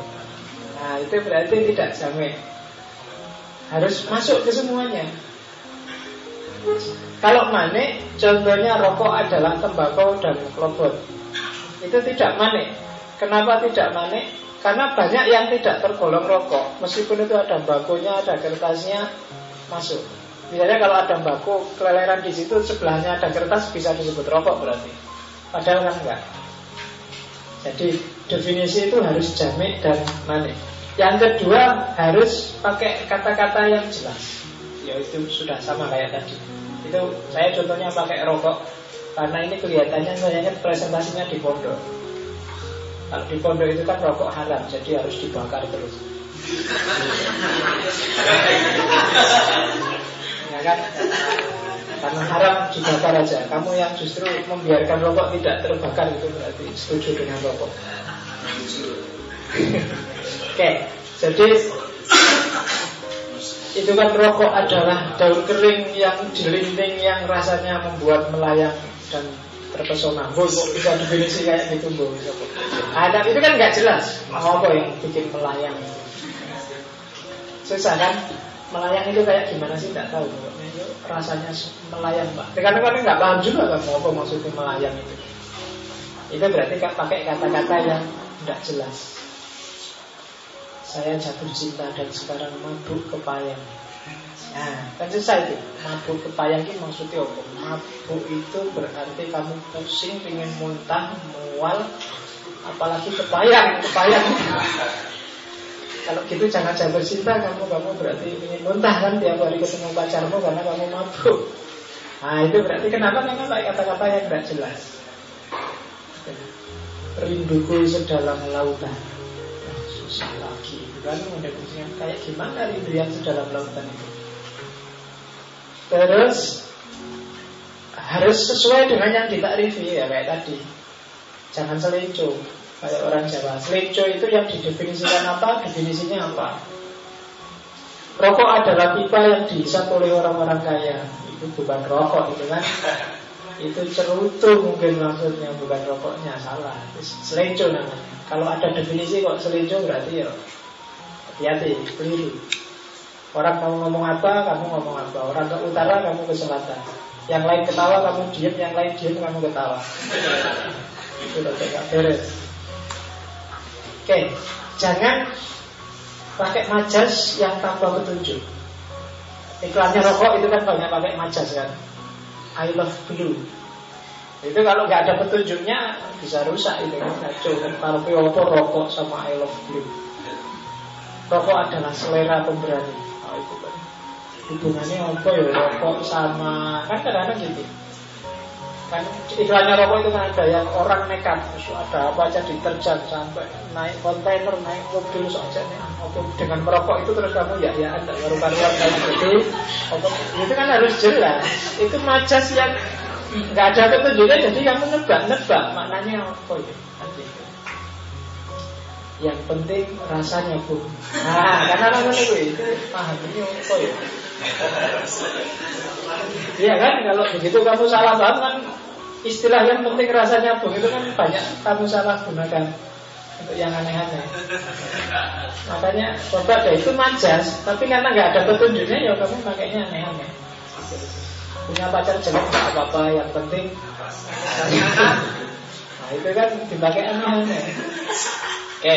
Nah, itu berarti tidak jamin. Harus masuk ke semuanya. Kalau manik, contohnya rokok adalah tembakau dan klobot. Itu tidak manik. Kenapa tidak manik? Karena banyak yang tidak tergolong rokok. Meskipun itu ada bakunya, ada kertasnya, masuk. Misalnya kalau ada baku, keleleran di situ, sebelahnya ada kertas, bisa disebut rokok berarti. Padahal kan enggak. Jadi definisi itu harus jamak dan manik. Yang kedua harus pakai kata-kata yang jelas. Ya itu sudah sama kayak tadi. Itu saya contohnya pakai rokok karena ini kelihatannya sebenarnya presentasinya di pondok. Kalau di pondok itu kan rokok haram, jadi harus dibakar terus. Ya kan? Karena haram dibakar aja. Kamu yang justru membiarkan rokok tidak terbakar itu berarti setuju dengan rokok. Oke, okay, jadi itu kan rokok adalah daun kering yang dilinting yang rasanya membuat melayang dan terpesona. Bo, kok bisa definisi kayak gitu, bo? Nah, tapi itu kan nggak jelas. Apa yang bikin melayang? Susah kan? Melayang itu kayak gimana sih? Nggak tahu. Rasanya melayang, Pak. Karena kan nggak paham juga kan apa maksudnya melayang itu. Itu berarti pakai kata-kata yang tidak jelas. Saya jatuh cinta dan sekarang mabuk kepayang. Nah, kan selesai itu. Mabuk kepayang itu maksudnya apa? Mabuk itu berarti kamu pusing, pengen muntah, mual, apalagi kepayang, kepayang. Kalau gitu jangan jatuh cinta, kamu kamu berarti ingin muntah kan tiap hari ketemu pacarmu karena kamu mabuk. Nah itu berarti kenapa memang pakai kata-kata yang tidak jelas. Rinduku sedalam lautan. Nah, susah lagi kan mendefinisinya kayak gimana rindu yang sedalam lautan itu. Terus harus sesuai dengan yang ditakrifi ya kayak tadi. Jangan selencong. Kayak orang Jawa, seleco itu yang didefinisikan apa, definisinya apa? Rokok adalah pipa yang dihisap oleh orang-orang kaya. Itu bukan rokok, itu kan? Itu cerutu mungkin maksudnya, bukan rokoknya, salah. Seleco namanya. Kalau ada definisi kok seleco berarti ya hati-hati, keliru. Orang kamu ngomong apa, kamu ngomong apa. Orang ke utara, kamu ke selatan. Yang lain ketawa, kamu diem. Yang lain diem, kamu ketawa. Itu udah gak beres. Oke, okay. Jangan pakai majas yang tanpa petunjuk. Iklannya rokok itu kan banyak pakai majas kan, I love blue. Itu kalau nggak ada petunjuknya bisa rusak itu kan. Coba kalau piopo rokok sama I love blue. Rokok adalah selera pemberani. Oh, itu kan. Hubungannya apa ya rokok sama kan kadang-kadang gitu. Kan iklannya rokok itu kan ada yang orang nekat, ada apa aja diterjang sampai naik kontainer, naik mobil saja nih. Dengan merokok itu terus kamu ya ya ada karuan-karuan gitu. Itu kan harus jelas. Itu majas yang nggak ada petunjuknya, jadi kamu nebak-nebak maknanya apa ya. Yang penting rasanya pun. Nah, karena rasanya itu pahamnya apa ya. Iya kan, kalau begitu kamu salah paham kan istilah yang penting rasanya bung itu kan banyak kamu salah gunakan untuk yang aneh-aneh. Makanya coba deh itu majas, tapi karena nggak ada petunjuknya ya kamu pakainya aneh-aneh. Punya pacar jelek nggak apa-apa, yang penting. Nah itu kan dipakai aneh-aneh. Oke.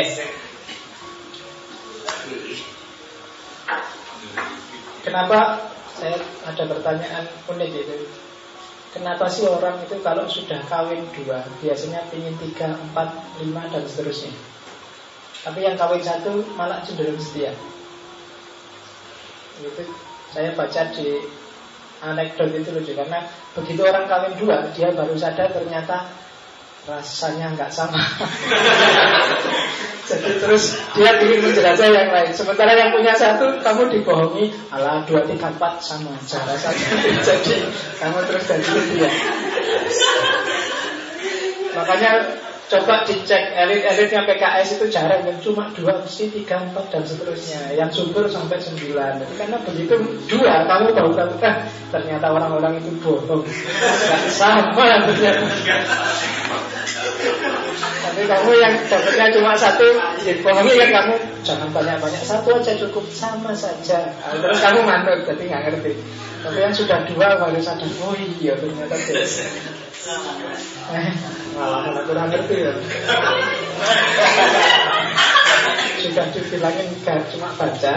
Kenapa saya ada pertanyaan unik itu? Kenapa sih orang itu kalau sudah kawin dua biasanya pingin tiga, empat, lima dan seterusnya? Tapi yang kawin satu malah cenderung setia. Itu saya baca di anekdot itu lucu karena begitu orang kawin dua dia baru sadar ternyata rasanya nggak sama. Jadi terus dia ingin menjelajah yang lain. Sementara yang punya satu, kamu dibohongi. Alah, dua, tiga, empat, sama aja rasanya. Jadi kamu terus dari dia. Makanya coba dicek elit-elitnya P K S itu jarang yang cuma dua, mesti tiga, empat dan seterusnya. Yang sumber sampai sembilan. Tapi karena begitu dua, kamu tahu satu kan ternyata orang-orang itu bohong. Gak sama ternyata. Tapi kamu yang dapatnya cuma satu, bohongi kan kamu jangan banyak-banyak, satu aja cukup, sama saja. Terus kamu manut, jadi nggak ngerti. Tapi yang sudah dua baru sadar, oh iya ternyata sih. Malah aku kurang ngerti ya. Sudah dibilangin enggak, cuma baca.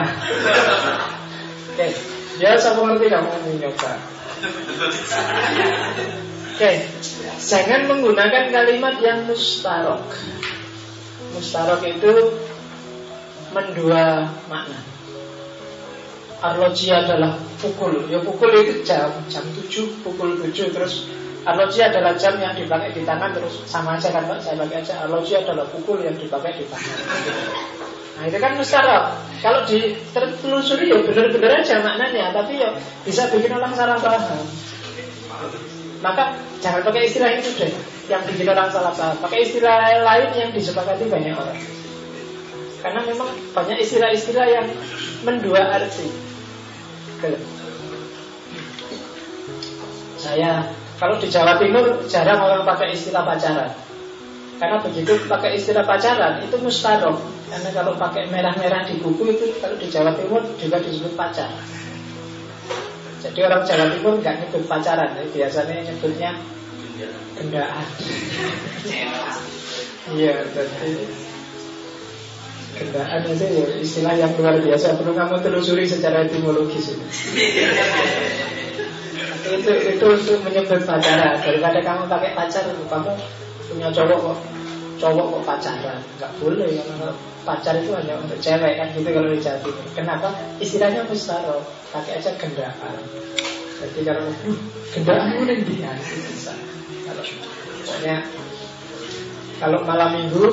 Oke, biar saya mengerti kamu mencoba. Oke, jangan menggunakan kalimat yang mustarok. Mustarok itu mendua makna. Arloji adalah pukul. Ya pukul itu jam, jam tujuh, pukul tujuh terus. Arloji adalah jam yang dipakai di tangan, terus sama aja kan Pak, saya pakai aja. Arloji adalah pukul yang dipakai di tangan. Nah itu kan mustarab. Kalau ditelusuri ya benar-benar aja maknanya, tapi ya bisa bikin orang salah paham. Maka jangan pakai istilah itu deh, yang bikin orang salah paham. Pakai istilah lain yang disepakati banyak orang. Karena memang banyak istilah-istilah yang mendua arti. Oke. Saya Kalau di Jawa Timur jarang orang pakai istilah pacaran. Karena begitu pakai istilah pacaran itu mustarok. Karena kalau pakai merah-merah di kuku itu kalau di Jawa Timur juga disebut pacar. Jadi orang Jawa Timur nggak nyebut pacaran, jadi biasanya nyebutnya gendaan. Iya, jadi gendaan itu ya istilah yang luar biasa. Perlu kamu telusuri secara etimologis itu. Itu itu untuk menyebut pacaran. Daripada kamu pakai pacar, kamu punya cowok kok cowok kok pacaran, nggak boleh. Karena pacar itu hanya untuk cewek kan gitu kalau di Jawa Timur. Kenapa? Istilahnya mustarok, pakai aja gendaan. Jadi kalau uh, gendaan itu dia bisa. Kalau misalnya kalau malam minggu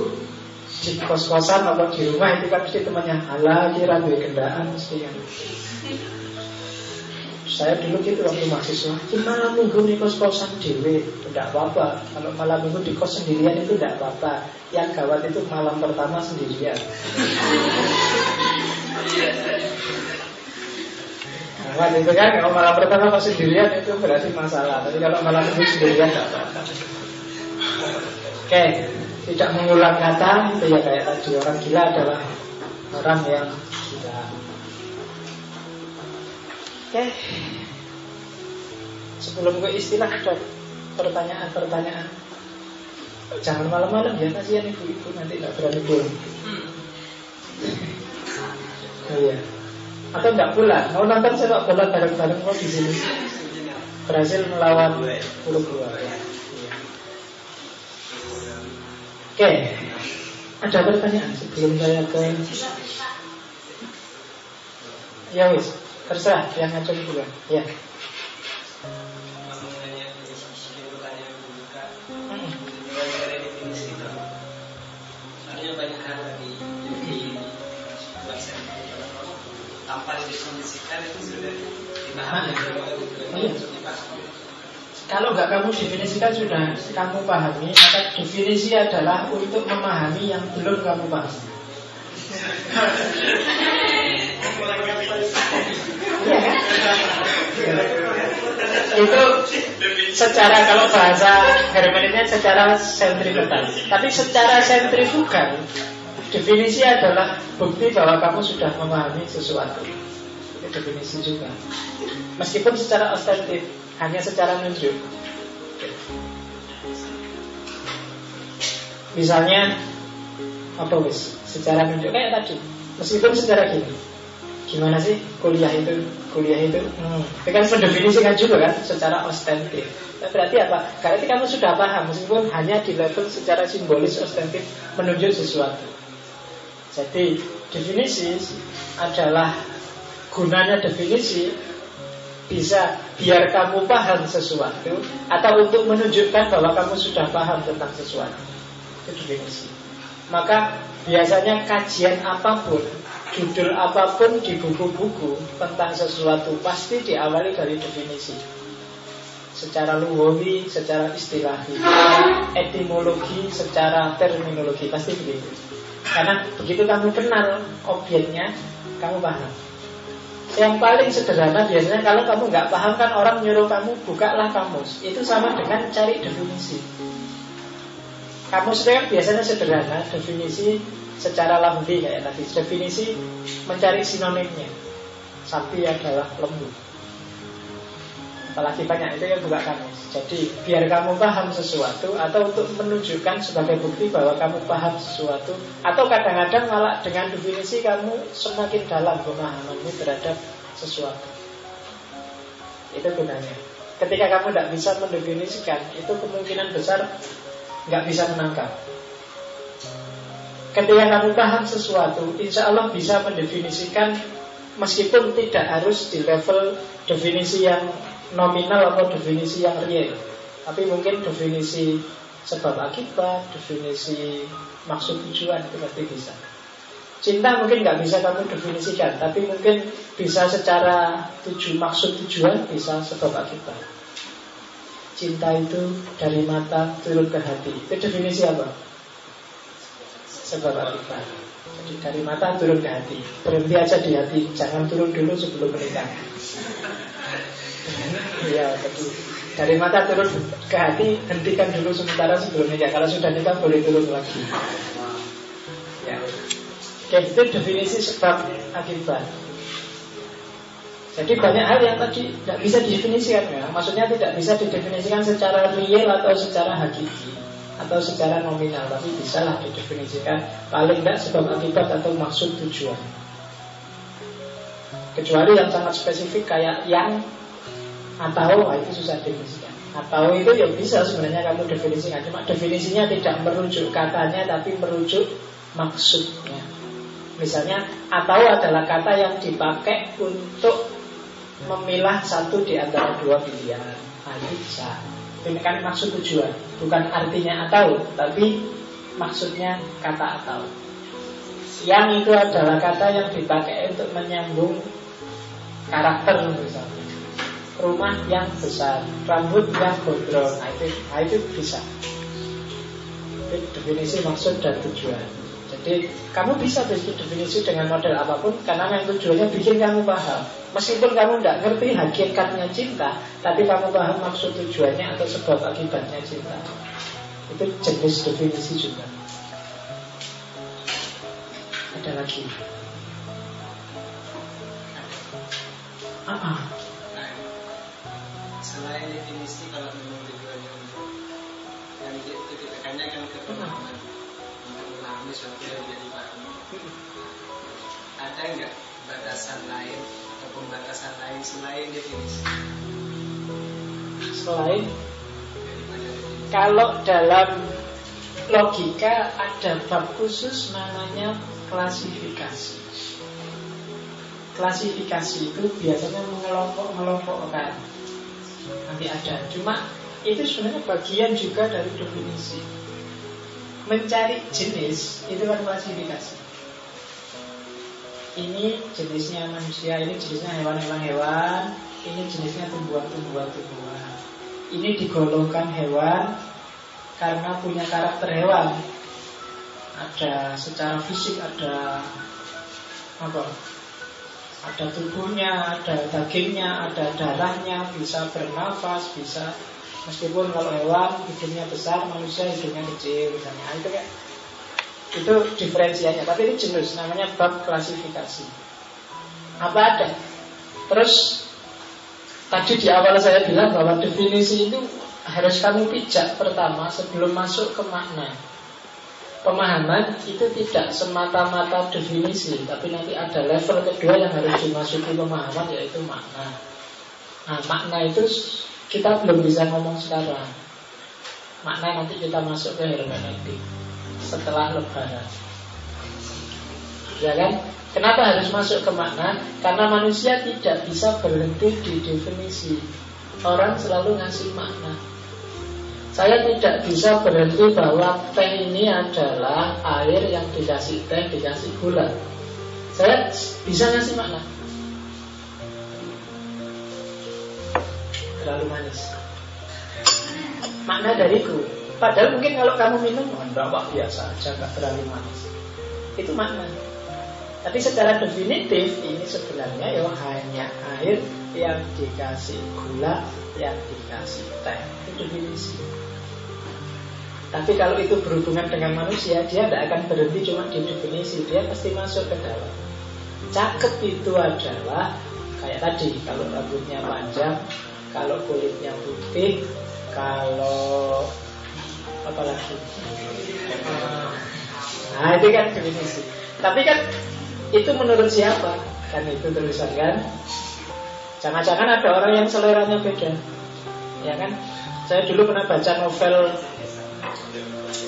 di kos-kosan atau di rumah itu kan pasti temannya ala kira duwe gendaan mesti kan. Saya dulu gitu waktu mahasiswa, malam minggu di kos-kosan dewe, tidak apa-apa. Kalau malam minggu di kos sendirian itu tidak apa-apa. Yang gawat itu malam pertama sendirian. Gawat itu kan, kalau malam pertama masih sendirian itu berarti masalah. Tapi kalau malam minggu sendirian tidak apa-apa. Oke, tidak mengulang kata itu ya kayak tadi. Orang gila adalah orang yang tidak. Oke, okay. Sebelum ke istilah ada pertanyaan-pertanyaan. Jangan malam-malam ya, kasihan ibu-ibu nanti tidak berani pulang. Oh iya, atau tidak pulang. Mau nonton sepak bola bareng-bareng kok di sini. Brasil melawan Uruguay. Oke, okay. Ada pertanyaan sebelum saya ke? Ya wis. Terserah, yang ngacau juga. Ya. Mengenai definisi pertanyaan yang dibuka, mengenai definisi itu, soalnya banyak hal di bahasa tanpa didefinisikan itu sudah dipahami. Kalau nggak kamu definisikan sudah kamu pahami, maka definisi adalah untuk memahami yang belum kamu pahami. Itu secara kalau bahasa hermeneutiknya secara sentripetal. Tapi secara sentrifugal definisi adalah bukti bahwa kamu sudah memahami sesuatu. Itu definisi juga. Meskipun secara ostentif hanya secara nunjuk. Misalnya apa wis? Secara nunjuk kayak tadi. Meskipun secara gini. Gimana sih kuliah itu? Kuliah itu hmm. Itu kan mendefinisikan juga kan secara ostentif. Berarti apa? Berarti kamu sudah paham meskipun hanya di level secara simbolis ostentif menunjuk sesuatu. Jadi definisi adalah gunanya definisi bisa biar kamu paham sesuatu atau untuk menunjukkan bahwa kamu sudah paham tentang sesuatu. Itu definisi. Maka biasanya kajian apapun, judul apapun di buku-buku tentang sesuatu pasti diawali dari definisi. Secara lugawi, secara istilahi, etimologi, secara terminologi, pasti begitu. Karena begitu kamu kenal objeknya, kamu paham. Yang paling sederhana biasanya kalau kamu nggak paham kan orang nyuruh kamu bukalah kamus. Itu sama dengan cari definisi. Kamus itu kan biasanya sederhana, definisi secara lambdi kayak tadi. Definisi mencari sinonimnya. Sapi adalah lembu. Apalagi banyak itu yang buka kamus. Jadi biar kamu paham sesuatu atau untuk menunjukkan sebagai bukti bahwa kamu paham sesuatu, atau kadang-kadang malah dengan definisi kamu semakin dalam pemahamanmu terhadap sesuatu. Itu gunanya. Ketika kamu tidak bisa mendefinisikan, itu kemungkinan besar nggak bisa menangkap. Ketika kamu paham sesuatu, insya Allah bisa mendefinisikan, meskipun tidak harus di level definisi yang nominal atau definisi yang real. Tapi mungkin definisi sebab akibat, definisi maksud tujuan, itu pasti bisa. Cinta mungkin nggak bisa kamu definisikan, tapi mungkin bisa secara tujuan, maksud tujuan, bisa sebab akibat. Cinta itu dari mata turun ke hati. Itu definisi apa? Sebab akibat. Jadi dari mata turun ke hati. Berhenti aja di hati. Jangan turun dulu sebelum menikah. Ya, jadi dari mata turun ke hati, hentikan dulu sementara sebelum menikah. Kalau sudah nikah boleh turun lagi. Ya. Oke, itu definisi sebab akibat. Jadi banyak hal yang tadi tidak bisa didefinisikan ya. Maksudnya tidak bisa didefinisikan secara real atau secara hakiki atau secara nominal, tapi bisalah didefinisikan paling tidak sebab akibat atau maksud tujuan. Kecuali yang sangat spesifik kayak yang atau, itu susah didefinisikan. Atau itu ya bisa sebenarnya kamu definisikan, cuma definisinya tidak merujuk katanya tapi merujuk maksudnya. Misalnya atau adalah kata yang dipakai untuk memilah satu di antara dua pilihan. Nah, itu bisa. Ini kan maksud tujuan, bukan artinya atau, tapi maksudnya kata atau. Yang itu adalah kata yang dipakai untuk menyambung karakter misalnya. Rumah yang besar, rambut yang gondrong. Nah, itu, nah, itu bisa. Itu definisi maksud dan tujuan. Jadi kamu bisa bikin definisi dengan model apapun, karena yang tujuannya bikin kamu paham. Meskipun kamu tidak ngerti hakikatnya cinta, tapi kamu paham maksud tujuannya atau sebab akibatnya cinta. Itu jenis definisi juga. Ada lagi. Ah, selain definisi kalau memang tujuannya, dan itu tekanannya kan ke pemahaman. Ada nggak batasan lain atau pembatasan lain selain definisi? Selain kalau dalam logika ada bab khusus namanya klasifikasi. Klasifikasi itu biasanya mengelompok-mengelompokkan. Nanti ada. Cuma itu sebenarnya bagian juga dari definisi. Mencari jenis itu kan klasifikasi. Ini jenisnya manusia, ini jenisnya hewan-hewan, ini jenisnya tumbuhan-tumbuhan-tumbuhan. Ini digolongkan hewan karena punya karakter hewan. Ada secara fisik, ada apa? Ada tubuhnya, ada dagingnya, ada darahnya, bisa bernafas, bisa. Meskipun kalau hewan hidungnya besar, manusia hidungnya kecil, misalnya itu kan, itu diferensiannya. Tapi itu jenis namanya bab klasifikasi. Apa ada? Terus tadi di awal saya bilang bahwa definisi itu harus kamu pijak pertama sebelum masuk ke makna. Pemahaman itu tidak semata-mata definisi, tapi nanti ada level kedua yang harus dimasuki pemahaman, yaitu makna. Nah, makna itu kita belum bisa ngomong sekarang. Makna nanti kita masuk ke hermeneutik setelah lebaran. Ya kan? Kenapa harus masuk ke makna? Karena manusia tidak bisa berhenti di definisi. Orang selalu ngasih makna. Saya tidak bisa berhenti bahwa teh ini adalah air yang dikasih teh, dikasih gula. Saya bisa ngasih makna terlalu manis, makna dariku. Padahal mungkin kalau kamu minum bawah biasa aja, gak terlalu manis, itu makna. Tapi secara definitif ini sebenarnya ya hanya air yang dikasih gula, yang dikasih teh. Itu definisi. Tapi kalau itu berhubungan dengan manusia, dia tidak akan berhenti cuma di definisi, dia pasti masuk ke dalam. Cakep itu adalah kayak tadi, kalau rambutnya panjang, kalau kulitnya putih, kalau apa lagi? Nah, itu kan definisi. Tapi kan itu menurut siapa? Kan itu tulisan kan? Jangan-jangan ada orang yang seleranya beda, ya kan? Saya dulu pernah baca novel,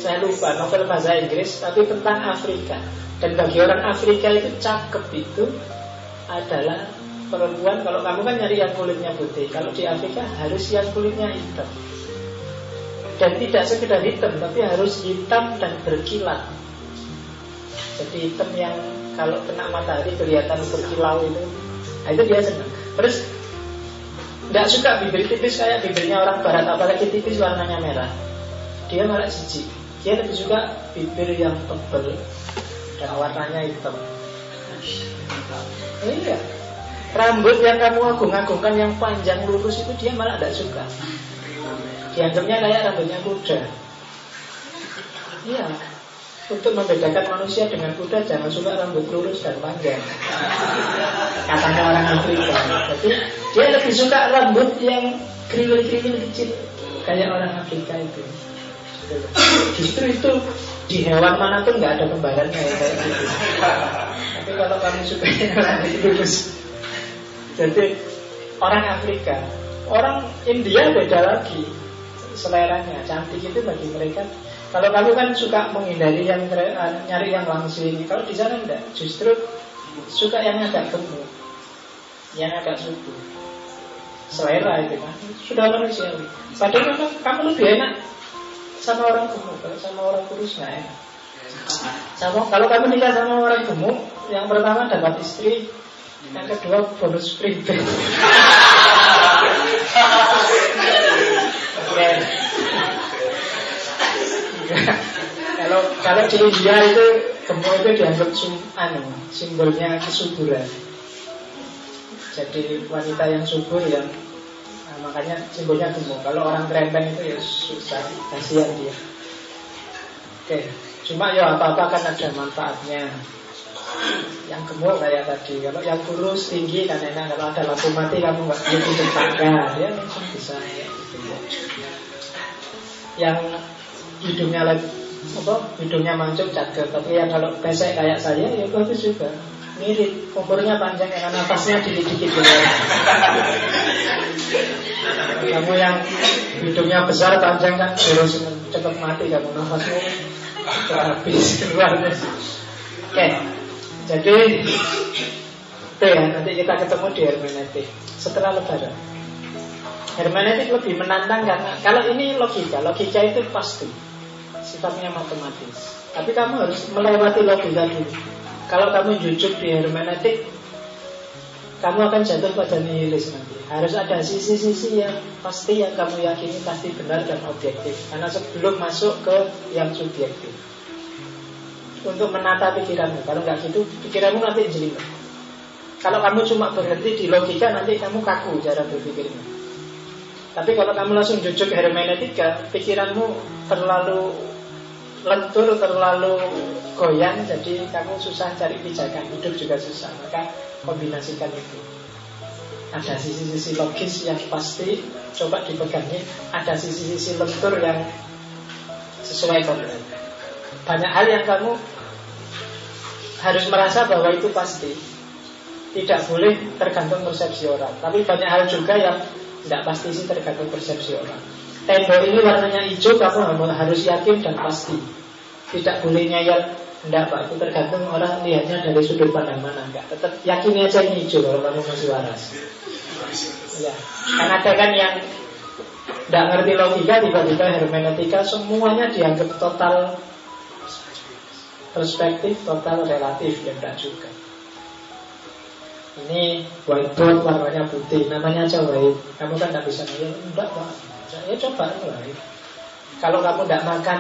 saya lupa novel bahasa Inggris, tapi tentang Afrika. Dan bagi orang Afrika itu cakep itu adalah perempuan. Kalau kamu kan nyari yang kulitnya putih, kalau di Afrika harus yang kulitnya hitam. Dan tidak sekedar hitam, tapi harus hitam dan berkilat. Jadi hitam yang kalau kena matahari kelihatan berkilau itu, nah itu dia senang. Terus tidak suka bibir tipis kayak bibirnya orang barat, apalagi tipis warnanya merah. Dia malah jijik. Dia lebih suka bibir yang tebal dan warnanya hitam. Oh iya. Rambut yang kamu agung-agungkan yang panjang lurus itu dia malah tidak suka. Dianggapnya kayak rambutnya kuda. Iya. Untuk membedakan manusia dengan kuda, jangan suka rambut lurus dan panjang. Katanya orang Afrika. Jadi dia lebih suka rambut yang kriwil-kriwil kecil kayak orang Afrika itu. Justru itu di hewan mana pun nggak ada pembarannya ya, kayak gitu. Tapi kalau kamu suka rambut lurus, jadi orang Afrika, orang India beda lagi seleranya. Cantik itu bagi mereka. Kalau kamu kan suka menghindari yang nyari yang langsing, kalau di sana enggak, justru suka yang agak gemuk, yang agak subur. Selera itu kan sudah manusiawi. Padahal kamu lebih enak sama orang gemuk, kalau sama orang kurus nggak enak. Sama kalau kamu nikah sama orang gemuk, yang pertama dapat istri, yang kedua bonus pribadi. Oke. Kalau kalau di India itu gemuk itu dianggap anu, simbolnya kesuburan. Jadi wanita yang subur yang nah, makanya simbolnya gemuk. Kalau orang kerempeng itu ya susah, kasihan dia. Oke, cuma ya apa-apa kan ada manfaatnya. Yang gemuk kayak tadi, kalau yang kurus tinggi kan enak. Kalau ada lampu mati kamu nggak butuh tetangga, dia langsung bisa. Ya. Yang hidungnya lagi, apa? Hidungnya mancung cakep, tapi yang kalau pesek kayak saya ya bagus juga, mirip, kompornya panjang karena nafasnya dikit-dikit gitu. Kamu yang hidungnya besar panjang kan terus cepat mati kamu, nafasmu terhabis keluar. Oke, jadi itu ya, nanti kita ketemu di hermeneutik setelah lebaran. Hermeneutik lebih menantang karena kalau ini logika, logika itu pasti sifatnya matematis. Tapi kamu harus melewati logika dulu. Kalau kamu jujuk di hermeneutik, kamu akan jatuh pada nihilis nanti. Harus ada sisi-sisi yang pasti yang kamu yakini pasti benar dan objektif. Karena sebelum masuk ke yang subjektif. Untuk menata pikiranmu. Kalau nggak gitu, pikiranmu nanti jelimet. Kalau kamu cuma berhenti di logika, nanti kamu kaku cara berpikirnya. Tapi kalau kamu langsung jujuk hermeneutika, pikiranmu terlalu lentur, terlalu goyang, jadi kamu susah cari pijakan, hidup juga susah. Maka kombinasikan itu. Ada sisi-sisi logis yang pasti, coba dipegangnya. Ada sisi-sisi lentur yang sesuai konteks. Banyak hal yang kamu harus merasa bahwa itu pasti. Tidak boleh tergantung persepsi orang. Tapi banyak hal juga yang tidak pasti sih, tergantung persepsi orang. Tembok ini warnanya hijau, kamu harus yakin dan pasti. Tidak boleh nyayal, tidak Pak, itu tergantung orang lihatnya dari sudut pandang mana. Enggak, tetap yakin aja ini hijau kalau kamu masih waras. Ya, karena ada kan yang Tidak ngerti logika, tiba-tiba hermeneutika, semuanya dianggap total perspektif, total relatif, yang tidak juga. Ini whiteboard warnanya putih, namanya aja white. Kamu kan tidak bisa melihat, enggak pak, ya coba white. Kalau kamu tidak makan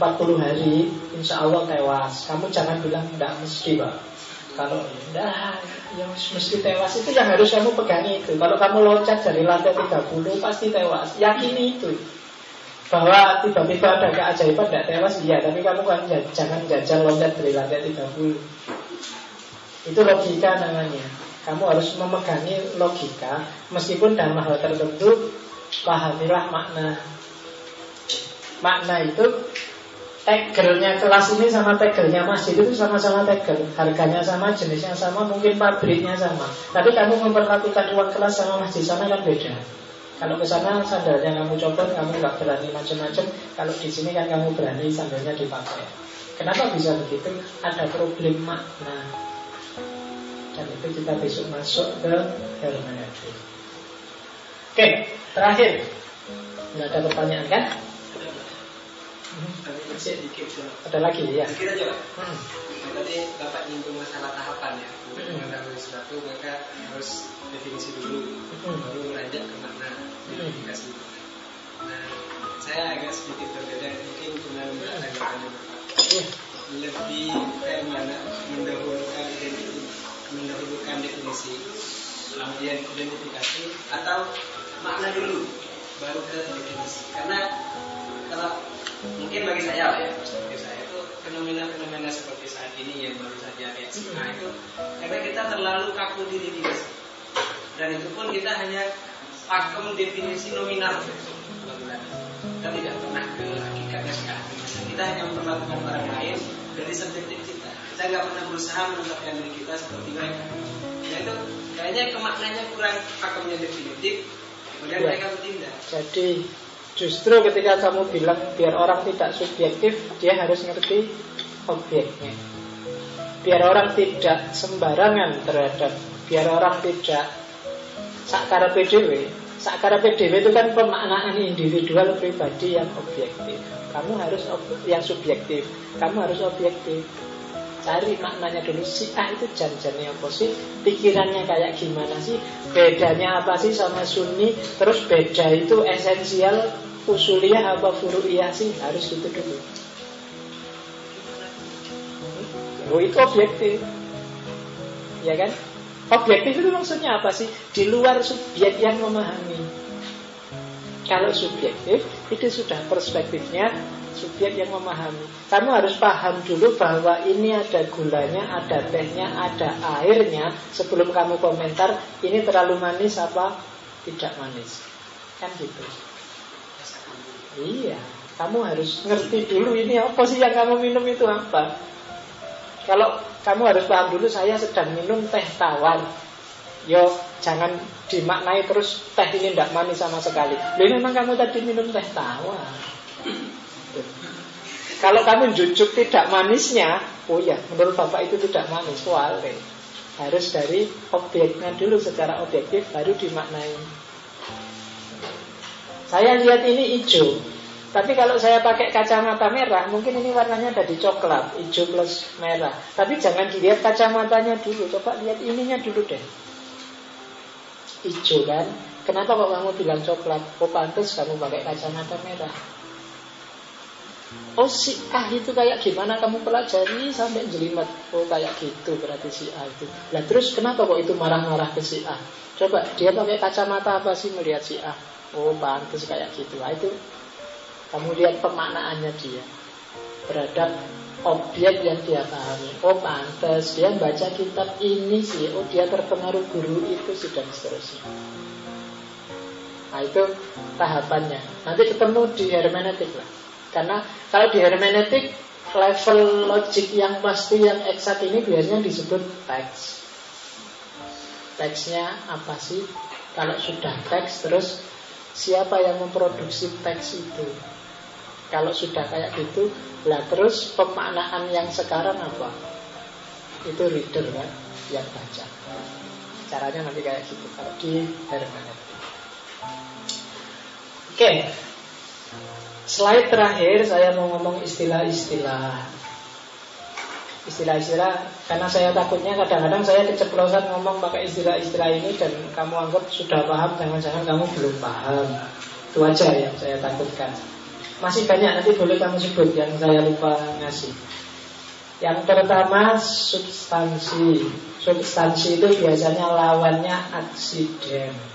empat puluh hari, insya Allah tewas. Kamu jangan bilang tidak mesti pak. Kalau tidak, yang mesti tewas itu yang harus kamu pegangi itu. Kalau kamu loncat dari lantai tiga puluh pasti tewas. Yakini itu. Bahwa tiba-tiba ada keajaiban tidak tewas, iya, tapi kamu kan jangan jajal loncat dari lantai tiga puluh. Itu logika namanya. Kamu harus memegangi logika. Meskipun dalam hal tertentu, pahamilah makna. Makna itu tegelnya kelas ini sama tegelnya masjid itu sama-sama tegel. Harganya sama, jenisnya sama, mungkin pabriknya sama. Tapi kamu memperlakukan uang kelas sama masjid sana kan beda. Kalau ke sana sandalnya kamu copot, kamu gak berani macam-macam. Kalau di sini kan kamu berani sandalnya dipakai. Kenapa bisa begitu? Ada problem makna. Dan itu kita besok masuk ke hermeneutik. Oke, terakhir. Nggak ada pertanyaan kan? Ada lagi ya. Kita coba. Hmm. Nah, tadi Bapak nyinggung masalah tahapan ya. Mengenai sesuatu maka harus definisi dulu, baru beranjak ke makna verifikasi. Nah, saya agak sedikit berbeda mungkin dengan tanggapannya Bapak. Lebih kayak mana mendahulukan mendahulukan definisi, kemudian identifikasi atau makna dulu baru ke definisi. Karena kalau mungkin bagi saya ya, bagi saya itu fenomena-fenomena seperti saat ini yang baru saja reaksi nah itu karena kita terlalu kaku di definisi dan itu pun kita hanya pakem definisi nominal kita tidak pernah ke hakikatnya sekarang kita hanya memperlakukan orang lain dari subjektif kita kita nggak pernah berusaha menetapkan diri kita seperti mereka nah itu kayaknya kemaknanya kurang pakemnya definitif kemudian mereka bertindak jadi justru ketika kamu bilang biar orang tidak subjektif, dia harus ngerti objeknya. Biar orang tidak sembarangan terhadap, biar orang tidak sakara P D W. Sakara P D W itu kan pemaknaan individual pribadi yang objektif. Kamu harus ob- yang subjektif, kamu harus objektif. Cari maknanya dulu, si A itu jan-jannya apa sih, pikirannya kayak gimana sih, bedanya apa sih sama sunni, terus beda itu esensial, usuliyah apa furu'iyah sih, harus gitu dulu. Oh itu objektif, ya kan? Objektif itu maksudnya apa sih? Di luar subjek yang memahami. Kalau subjektif, itu sudah perspektifnya subjek yang memahami. Kamu harus paham dulu bahwa ini ada gulanya, ada tehnya, ada airnya. Sebelum kamu komentar, ini terlalu manis apa tidak manis. Kan gitu. Iya, kamu harus ngerti dulu ini apa sih yang kamu minum itu apa. Kalau kamu harus paham dulu, saya sedang minum teh tawar. Yo, jangan dimaknai terus teh ini tidak manis sama sekali. Loh, memang kamu tadi minum teh tawar. Kalau kamu jujuk tidak manisnya, oh ya, menurut Bapak itu tidak manis, wale. Harus dari objeknya dulu secara objektif baru dimaknai. Saya lihat ini hijau, tapi kalau saya pakai kacamata merah, mungkin ini warnanya dari coklat, hijau plus merah. Tapi jangan dilihat kacamatanya dulu, coba lihat ininya dulu deh. Hijau kan? Kenapa kok kamu bilang coklat? Oh pantes kamu pakai kacamata merah. Oh si A itu kayak gimana kamu pelajari sampai jelimet. Oh kayak gitu berarti si A itu. Nah terus kenapa kok itu marah-marah ke si A? Coba dia pakai kacamata apa sih melihat si A? Oh pantas kayak gitu. Nah, itu kamu lihat pemaknaannya dia terhadap objek yang dia pahami. Oh pantas dia baca kitab ini sih. Oh dia terpengaruh guru itu sih dan seterusnya. Nah itu tahapannya. Nanti ketemu di hermeneutik lah. Karena kalau di hermeneutik level logik yang pasti yang eksak ini biasanya disebut teks. Teksnya apa sih? Kalau sudah teks terus siapa yang memproduksi teks itu? Kalau sudah kayak gitu, lah terus pemaknaan yang sekarang apa? Itu reader kan, yang baca. Caranya nanti kayak gitu kalau di hermeneutik. Oke, Oke. Slide terakhir saya mau ngomong istilah-istilah. Istilah-istilah karena saya takutnya kadang-kadang saya keceplosan ngomong pakai istilah-istilah ini dan kamu anggap sudah paham, jangan-jangan kamu belum paham. Itu aja yang saya takutkan. Masih banyak, nanti boleh kamu sebut yang saya lupa ngasih. Yang pertama substansi. Substansi itu biasanya lawannya aksiden.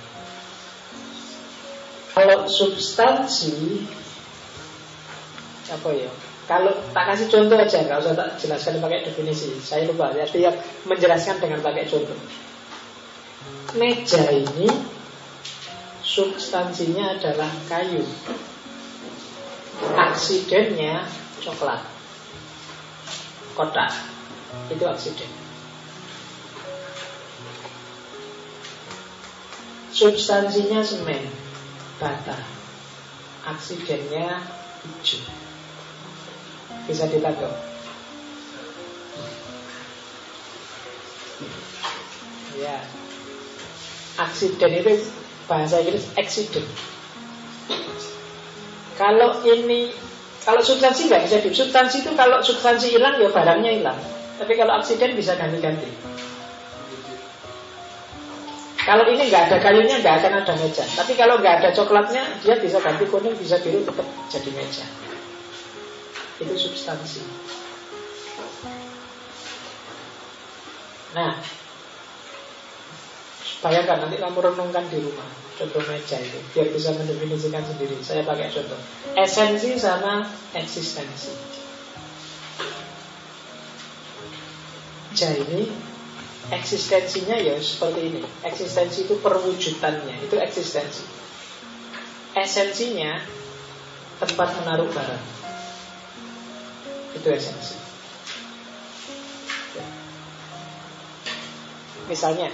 Kalau substansi apa ya? Kalau tak kasih contoh aja, nggak usah tak jelaskan pakai definisi. Saya lupa ya tiap menjelaskan dengan pakai contoh. Meja ini substansinya adalah kayu. Aksidennya coklat. Kotak itu aksiden. Substansinya semen, bata. Aksidennya hijau. Bisa ditangkap. Ya. Aksiden itu bahasa Inggris accident. Kalau ini Kalau substansi nggak bisa di substansi itu kalau substansi hilang ya barangnya hilang. Tapi kalau aksiden bisa ganti-ganti. Kalau ini nggak ada kayunya nggak akan ada meja. Tapi kalau nggak ada coklatnya dia bisa ganti kuning bisa biru tetap jadi meja. Itu substansi. Nah, bayangkan nanti kamu renungkan di rumah contoh meja itu biar bisa mendefinisikan sendiri. Saya pakai contoh esensi sama eksistensi. Meja ini eksistensinya ya seperti ini. Eksistensi itu perwujudannya, itu eksistensi. Esensinya tempat menaruh barang, itu esensi. Misalnya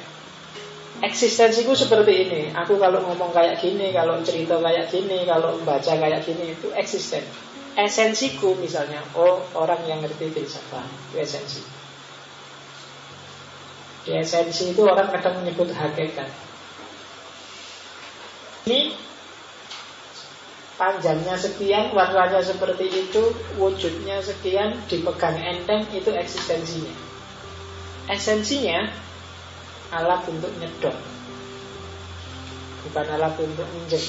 eksistensiku seperti ini. Aku kalau ngomong kayak gini, kalau cerita kayak gini, kalau baca kayak gini, itu eksisten. Esensiku misalnya, oh orang yang ngerti filsafat, itu esensi. Di esensi itu orang kadang menyebut hakikat. Ini panjangnya sekian, warnanya seperti itu, wujudnya sekian, dipegang enteng, itu eksistensinya. Esensinya alat untuk nyedot, bukan alat untuk injek.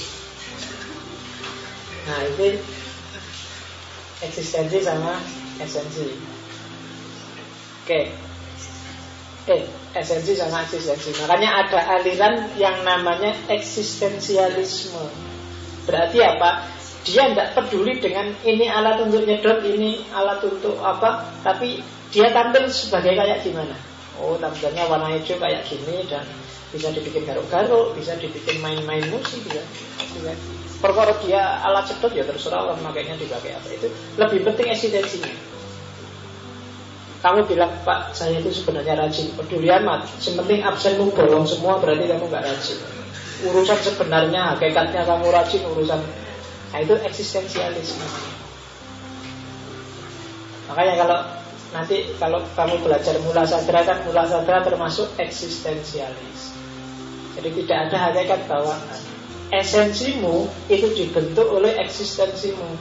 Nah itu eksistensi sama esensi. Oke, eh esensi sama eksistensi. Makanya ada aliran yang namanya eksistensialisme. Berarti apa? Dia tidak peduli dengan ini alat untuk nyedot, ini alat untuk apa, tapi dia tampil sebagai kayak gimana. Oh, tampilannya warna hijau kayak gini dan bisa dibikin garuk-garuk, bisa dibikin main-main musik, ya. Perkara dia alat sedot ya terserah lah makanya dipakai apa itu. Lebih penting eksistensinya. Kamu bilang Pak, saya itu sebenarnya rajin, peduli amat. Sementing absenmu bolong semua berarti kamu nggak rajin. Urusan sebenarnya, hakikatnya kamu rajin urusan. Nah itu eksistensialisme. Makanya kalau nanti kalau kamu belajar mula sadra kan mula sadra termasuk eksistensialis. Jadi tidak ada hakikat bawaan. Esensimu itu dibentuk oleh eksistensimu.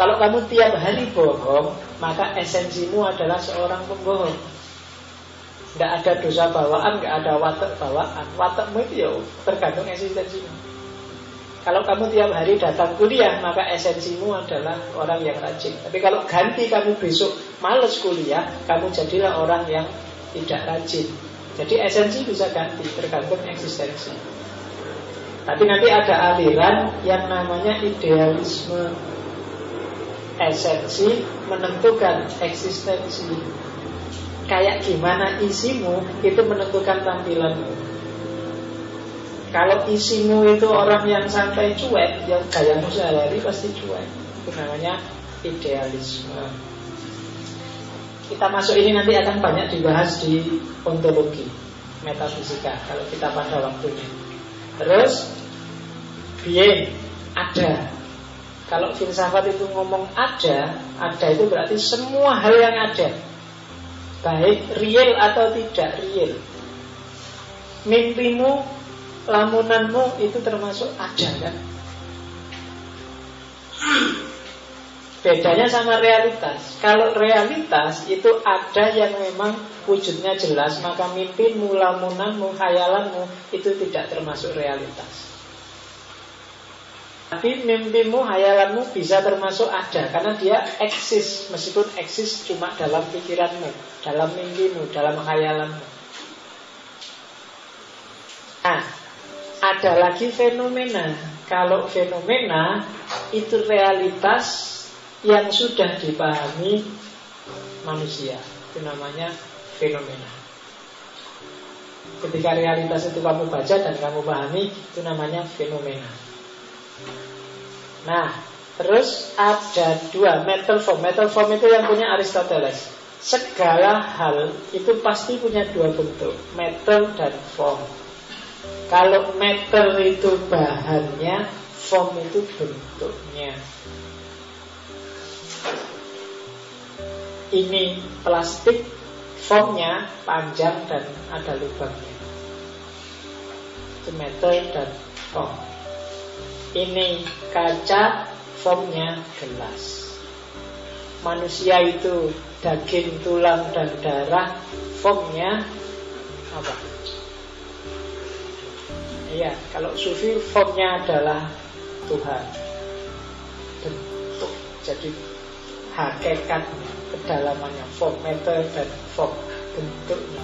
Kalau kamu tiap hari bohong, maka esensimu adalah seorang pembohong. Tidak ada dosa bawaan, tidak ada watak bawaan. Watakmu itu ya tergantung eksistensimu. Kalau kamu tiap hari datang kuliah, maka esensimu adalah orang yang rajin. Tapi kalau ganti kamu besok males kuliah, kamu jadilah orang yang tidak rajin. Jadi esensi bisa ganti, tergantung eksistensi. Tapi nanti ada aliran yang namanya idealisme. Esensi menentukan eksistensi. Kayak gimana isimu, itu menentukan tampilanmu. Kalau isimu itu orang yang santai cuek, yang gayamu sehari-hari pasti cuek. Itu namanya idealisme. Kita masuk ini nanti akan banyak dibahas di ontologi, metafisika, kalau kita pada waktunya. Terus, being, ada. Kalau filsafat itu ngomong ada, ada itu berarti semua hal yang ada. Baik real atau tidak real. Mimpimu, lamunanmu itu termasuk ada kan? Bedanya sama realitas. Kalau realitas itu ada yang memang wujudnya jelas, maka mimpimu, lamunanmu, khayalanmu itu tidak termasuk realitas. Tapi mimpimu, khayalanmu bisa termasuk ada, karena dia eksis. Meskipun eksis cuma dalam pikiranmu, dalam mimpimu, dalam khayalanmu. Nah, ada lagi fenomena. Kalau fenomena itu realitas yang sudah dipahami manusia, itu namanya fenomena. Ketika realitas itu kamu baca dan kamu pahami, itu namanya fenomena. Nah, terus ada dua, metal form. Metal form itu yang punya Aristoteles. Segala hal itu pasti punya dua bentuk, metal dan form. Kalau metal itu bahannya, form itu bentuknya. Ini plastik, formnya panjang dan ada lubangnya. Itu metal dan form. Ini kaca, formnya gelas. Manusia itu daging, tulang, dan darah, formnya apa? Iya, kalau sufi formnya adalah Tuhan. Bentuk, jadi hakikatnya, kedalamannya, form, meter dan form, bentuknya,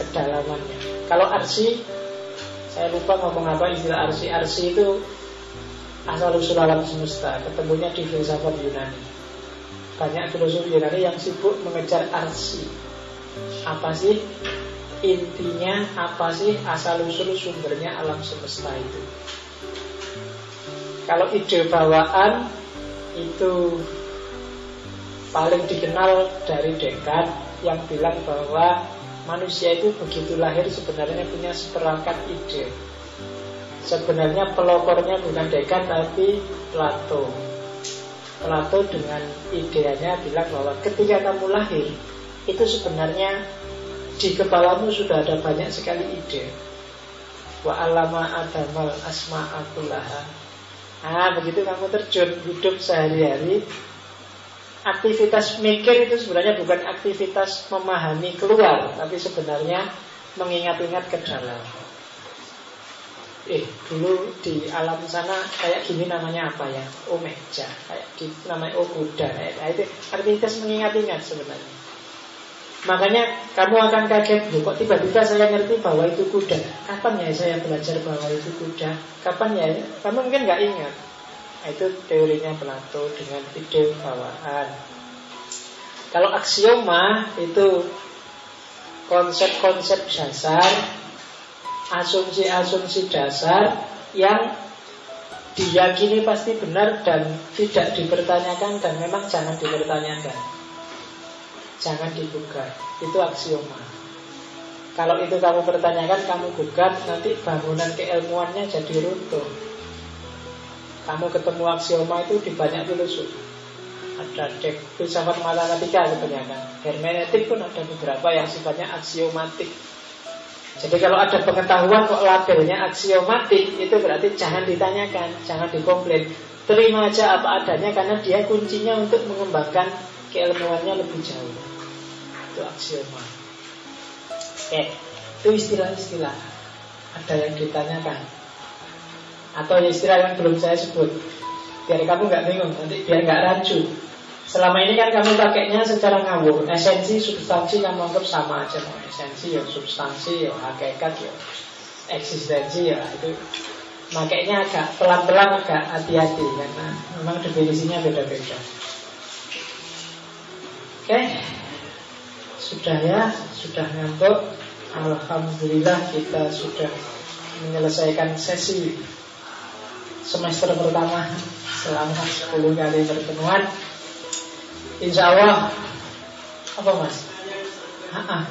kedalamannya. Kalau arsi, saya lupa ngomong apa istilah arsi. Arsi itu asal usul alam semesta, ketemunya di filsafat Yunani. Banyak filosof Yunani yang sibuk mengejar arsi. Apa sih intinya, apa sih asal usul sumbernya alam semesta itu. Kalau ide bawaan itu paling dikenal dari Descartes, yang bilang bahwa manusia itu begitu lahir sebenarnya punya seperangkat ide. Sebenarnya pelopornya bukan Descartes tapi Plato. Plato dengan idenya bilang bahwa ketika kamu lahir itu sebenarnya di kepalamu sudah ada banyak sekali ide. Wa allama adamal asma'a kullaha. Ah, begitu kamu terjun hidup sehari-hari, aktivitas mikir itu sebenarnya bukan aktivitas memahami keluar, tapi sebenarnya mengingat-ingat ke dalam. Eh, dulu di alam sana kayak gini namanya apa ya? Oh, meja. Kayak gitu namanya, oh, kuda. Nah, itu aktivitas mengingat-ingat sebenarnya. Makanya kamu akan kaget, loh, kok tiba-tiba saya ngerti bahwa itu kuda. Kapan ya saya belajar bahwa itu kuda? Kapan ya? Kamu mungkin nggak ingat. Itu teorinya Plato dengan ide bawaan. Kalau aksioma itu konsep-konsep dasar, asumsi-asumsi dasar yang diyakini pasti benar dan tidak dipertanyakan dan memang jangan dipertanyakan, jangan digugat. Itu aksioma. Kalau itu kamu pertanyakan, kamu gugat, nanti bangunan keilmuannya jadi runtuh. Kamu ketemu aksioma itu di banyak filosof. Ada filsafat matematika kebanyakan. Hermeneutik pun ada beberapa yang sifatnya aksiomatik. Jadi kalau ada pengetahuan kok labelnya aksiomatik, itu berarti jangan ditanyakan, jangan dikomplain. Terima aja apa adanya, karena dia kuncinya untuk mengembangkan keilmuannya lebih jauh. Itu aksioma. Eh, itu istilah-istilah. Ada yang ditanyakan. Atau istilah yang belum saya sebut, biar kamu gak bingung, nanti biar gak rancu. Selama ini kan kamu pakainya secara ngawur. Esensi, substansi kamu anggap sama aja. Esensi, ya substansi, ya hakikat, ya eksistensi, ya itu. Makanya agak pelan-pelan, agak hati-hati, karena memang definisinya beda-beda. Oke, sudah ya, sudah ngantuk. Alhamdulillah kita sudah menyelesaikan sesi semester pertama selama sepuluh kali pertemuan. Insya Allah. Apa mas? Ha-ha.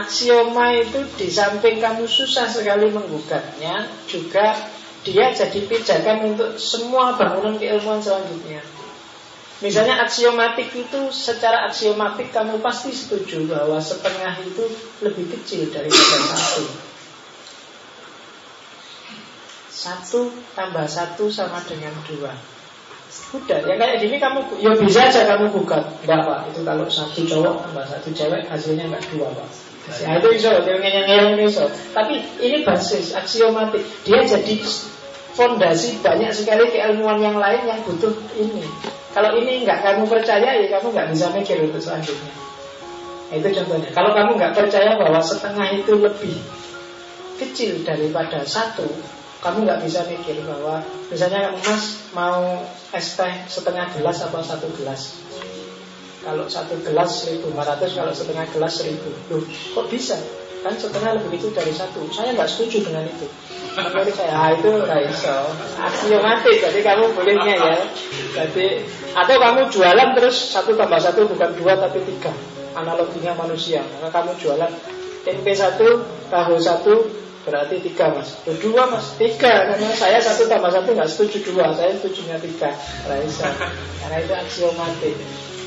Aksioma itu di samping kamu susah sekali menggugatnya, juga dia jadi pijakan untuk semua bangunan keilmuan selanjutnya. Misalnya aksiomatik itu, secara aksiomatik kamu pasti setuju bahwa setengah itu lebih kecil daripada satu. Satu tambah satu sama dengan dua. Udah, ya kayak gini kamu, ya bisa aja kamu gugat. Enggak pak, itu kalau satu cowok tambah satu cewek hasilnya enggak dua pak. Nah itu iso, yang iso. Tapi ini basis aksiomatik, dia jadi fondasi banyak sekali keilmuan yang lain yang butuh ini. Kalau ini enggak kamu percaya, ya kamu enggak bisa mikir untuk selanjutnya. Nah, itu contohnya. Kalau kamu enggak percaya bahwa setengah itu lebih kecil daripada satu, kamu enggak bisa mikir bahwa misalnya Mas mau es teh setengah gelas atau satu gelas. Kalau satu gelas seribu lima ratus, kalau setengah gelas seribu. Loh, kok bisa? Kan setengah lebih kecil dari satu. Saya nggak setuju dengan itu. Menurut saya, ah, itu nggak iso. Aksiomatik, jadi kamu bolehnya ya. Jadi, atau kamu jualan terus satu tambah satu bukan dua tapi tiga. Analoginya manusia. Maka kamu jualan tempe satu, tahu satu, berarti tiga mas. Dua mas, tiga. Karena saya satu tambah satu nggak setuju dua, saya setujunya tiga. Nggak iso. Karena itu aksiomatik.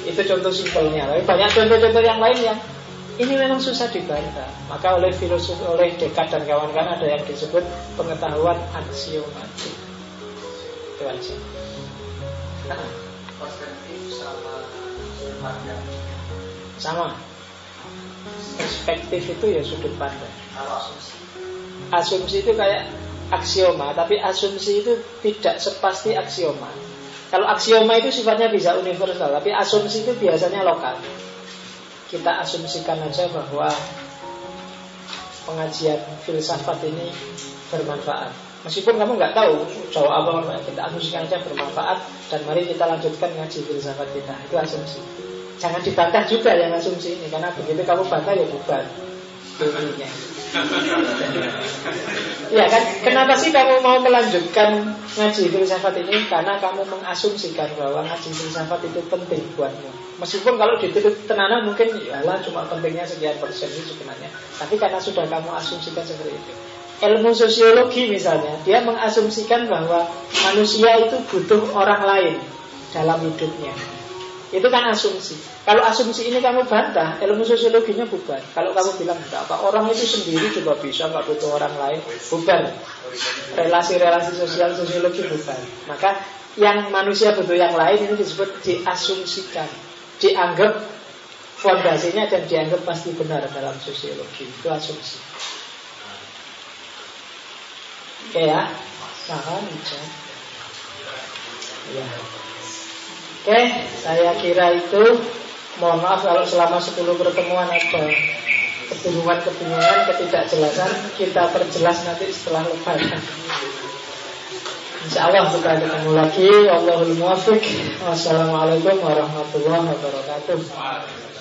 Itu contoh simpelnya. Banyak contoh-contoh yang lain yang ini memang susah dibantah. Maka oleh filosof, oleh Descartes dan kawan-kawan ada yang disebut pengetahuan aksiomatik. Itu aja. Nah, perspektif sama pandang. Sama. Perspektif itu ya sudut pandang. Asumsi. Asumsi itu kayak aksioma, tapi asumsi itu tidak sepasti aksioma. Kalau aksioma itu sifatnya bisa universal, tapi asumsi itu biasanya lokal. Kita asumsikan aja bahwa pengajian filsafat ini bermanfaat. Meskipun kamu nggak tahu jauh apa, kita asumsikan aja bermanfaat dan mari kita lanjutkan ngaji filsafat kita. Itu asumsi. Jangan dibantah juga yang asumsi ini, karena begitu kamu bantah ya bubar. Teorinya. Ya kan, kenapa sih kamu mau melanjutkan ngaji filsafat ini? Karena kamu mengasumsikan bahwa ngaji filsafat itu penting buatmu. Meskipun kalau ditutup tenanan mungkin ya lah cuma pentingnya sekian persen itu sebenarnya. Tapi karena sudah kamu asumsikan seperti itu. Ilmu sosiologi misalnya, dia mengasumsikan bahwa manusia itu butuh orang lain dalam hidupnya. Itu kan asumsi. Kalau asumsi ini kamu bantah, ilmu sosiologinya bubar. Kalau kamu bilang enggak apa, orang itu sendiri juga bisa, enggak butuh orang lain, bubar. Relasi-relasi sosial sosiologi bubar. Maka yang manusia butuh yang lain itu disebut diasumsikan, dianggap fondasinya dan dianggap pasti benar dalam sosiologi. Itu asumsi. Oke ya. Nah, bisa. Ya. Oke, okay, saya kira itu. Mohon maaf kalau selama sepuluh pertemuan ada kebingungan-kebingungan, ketidakjelasan. Kita perjelas nanti setelah lebaran. Insya Allah kita ketemu lagi. Wallahul muwaffiq. Wassalamualaikum warahmatullahi wabarakatuh.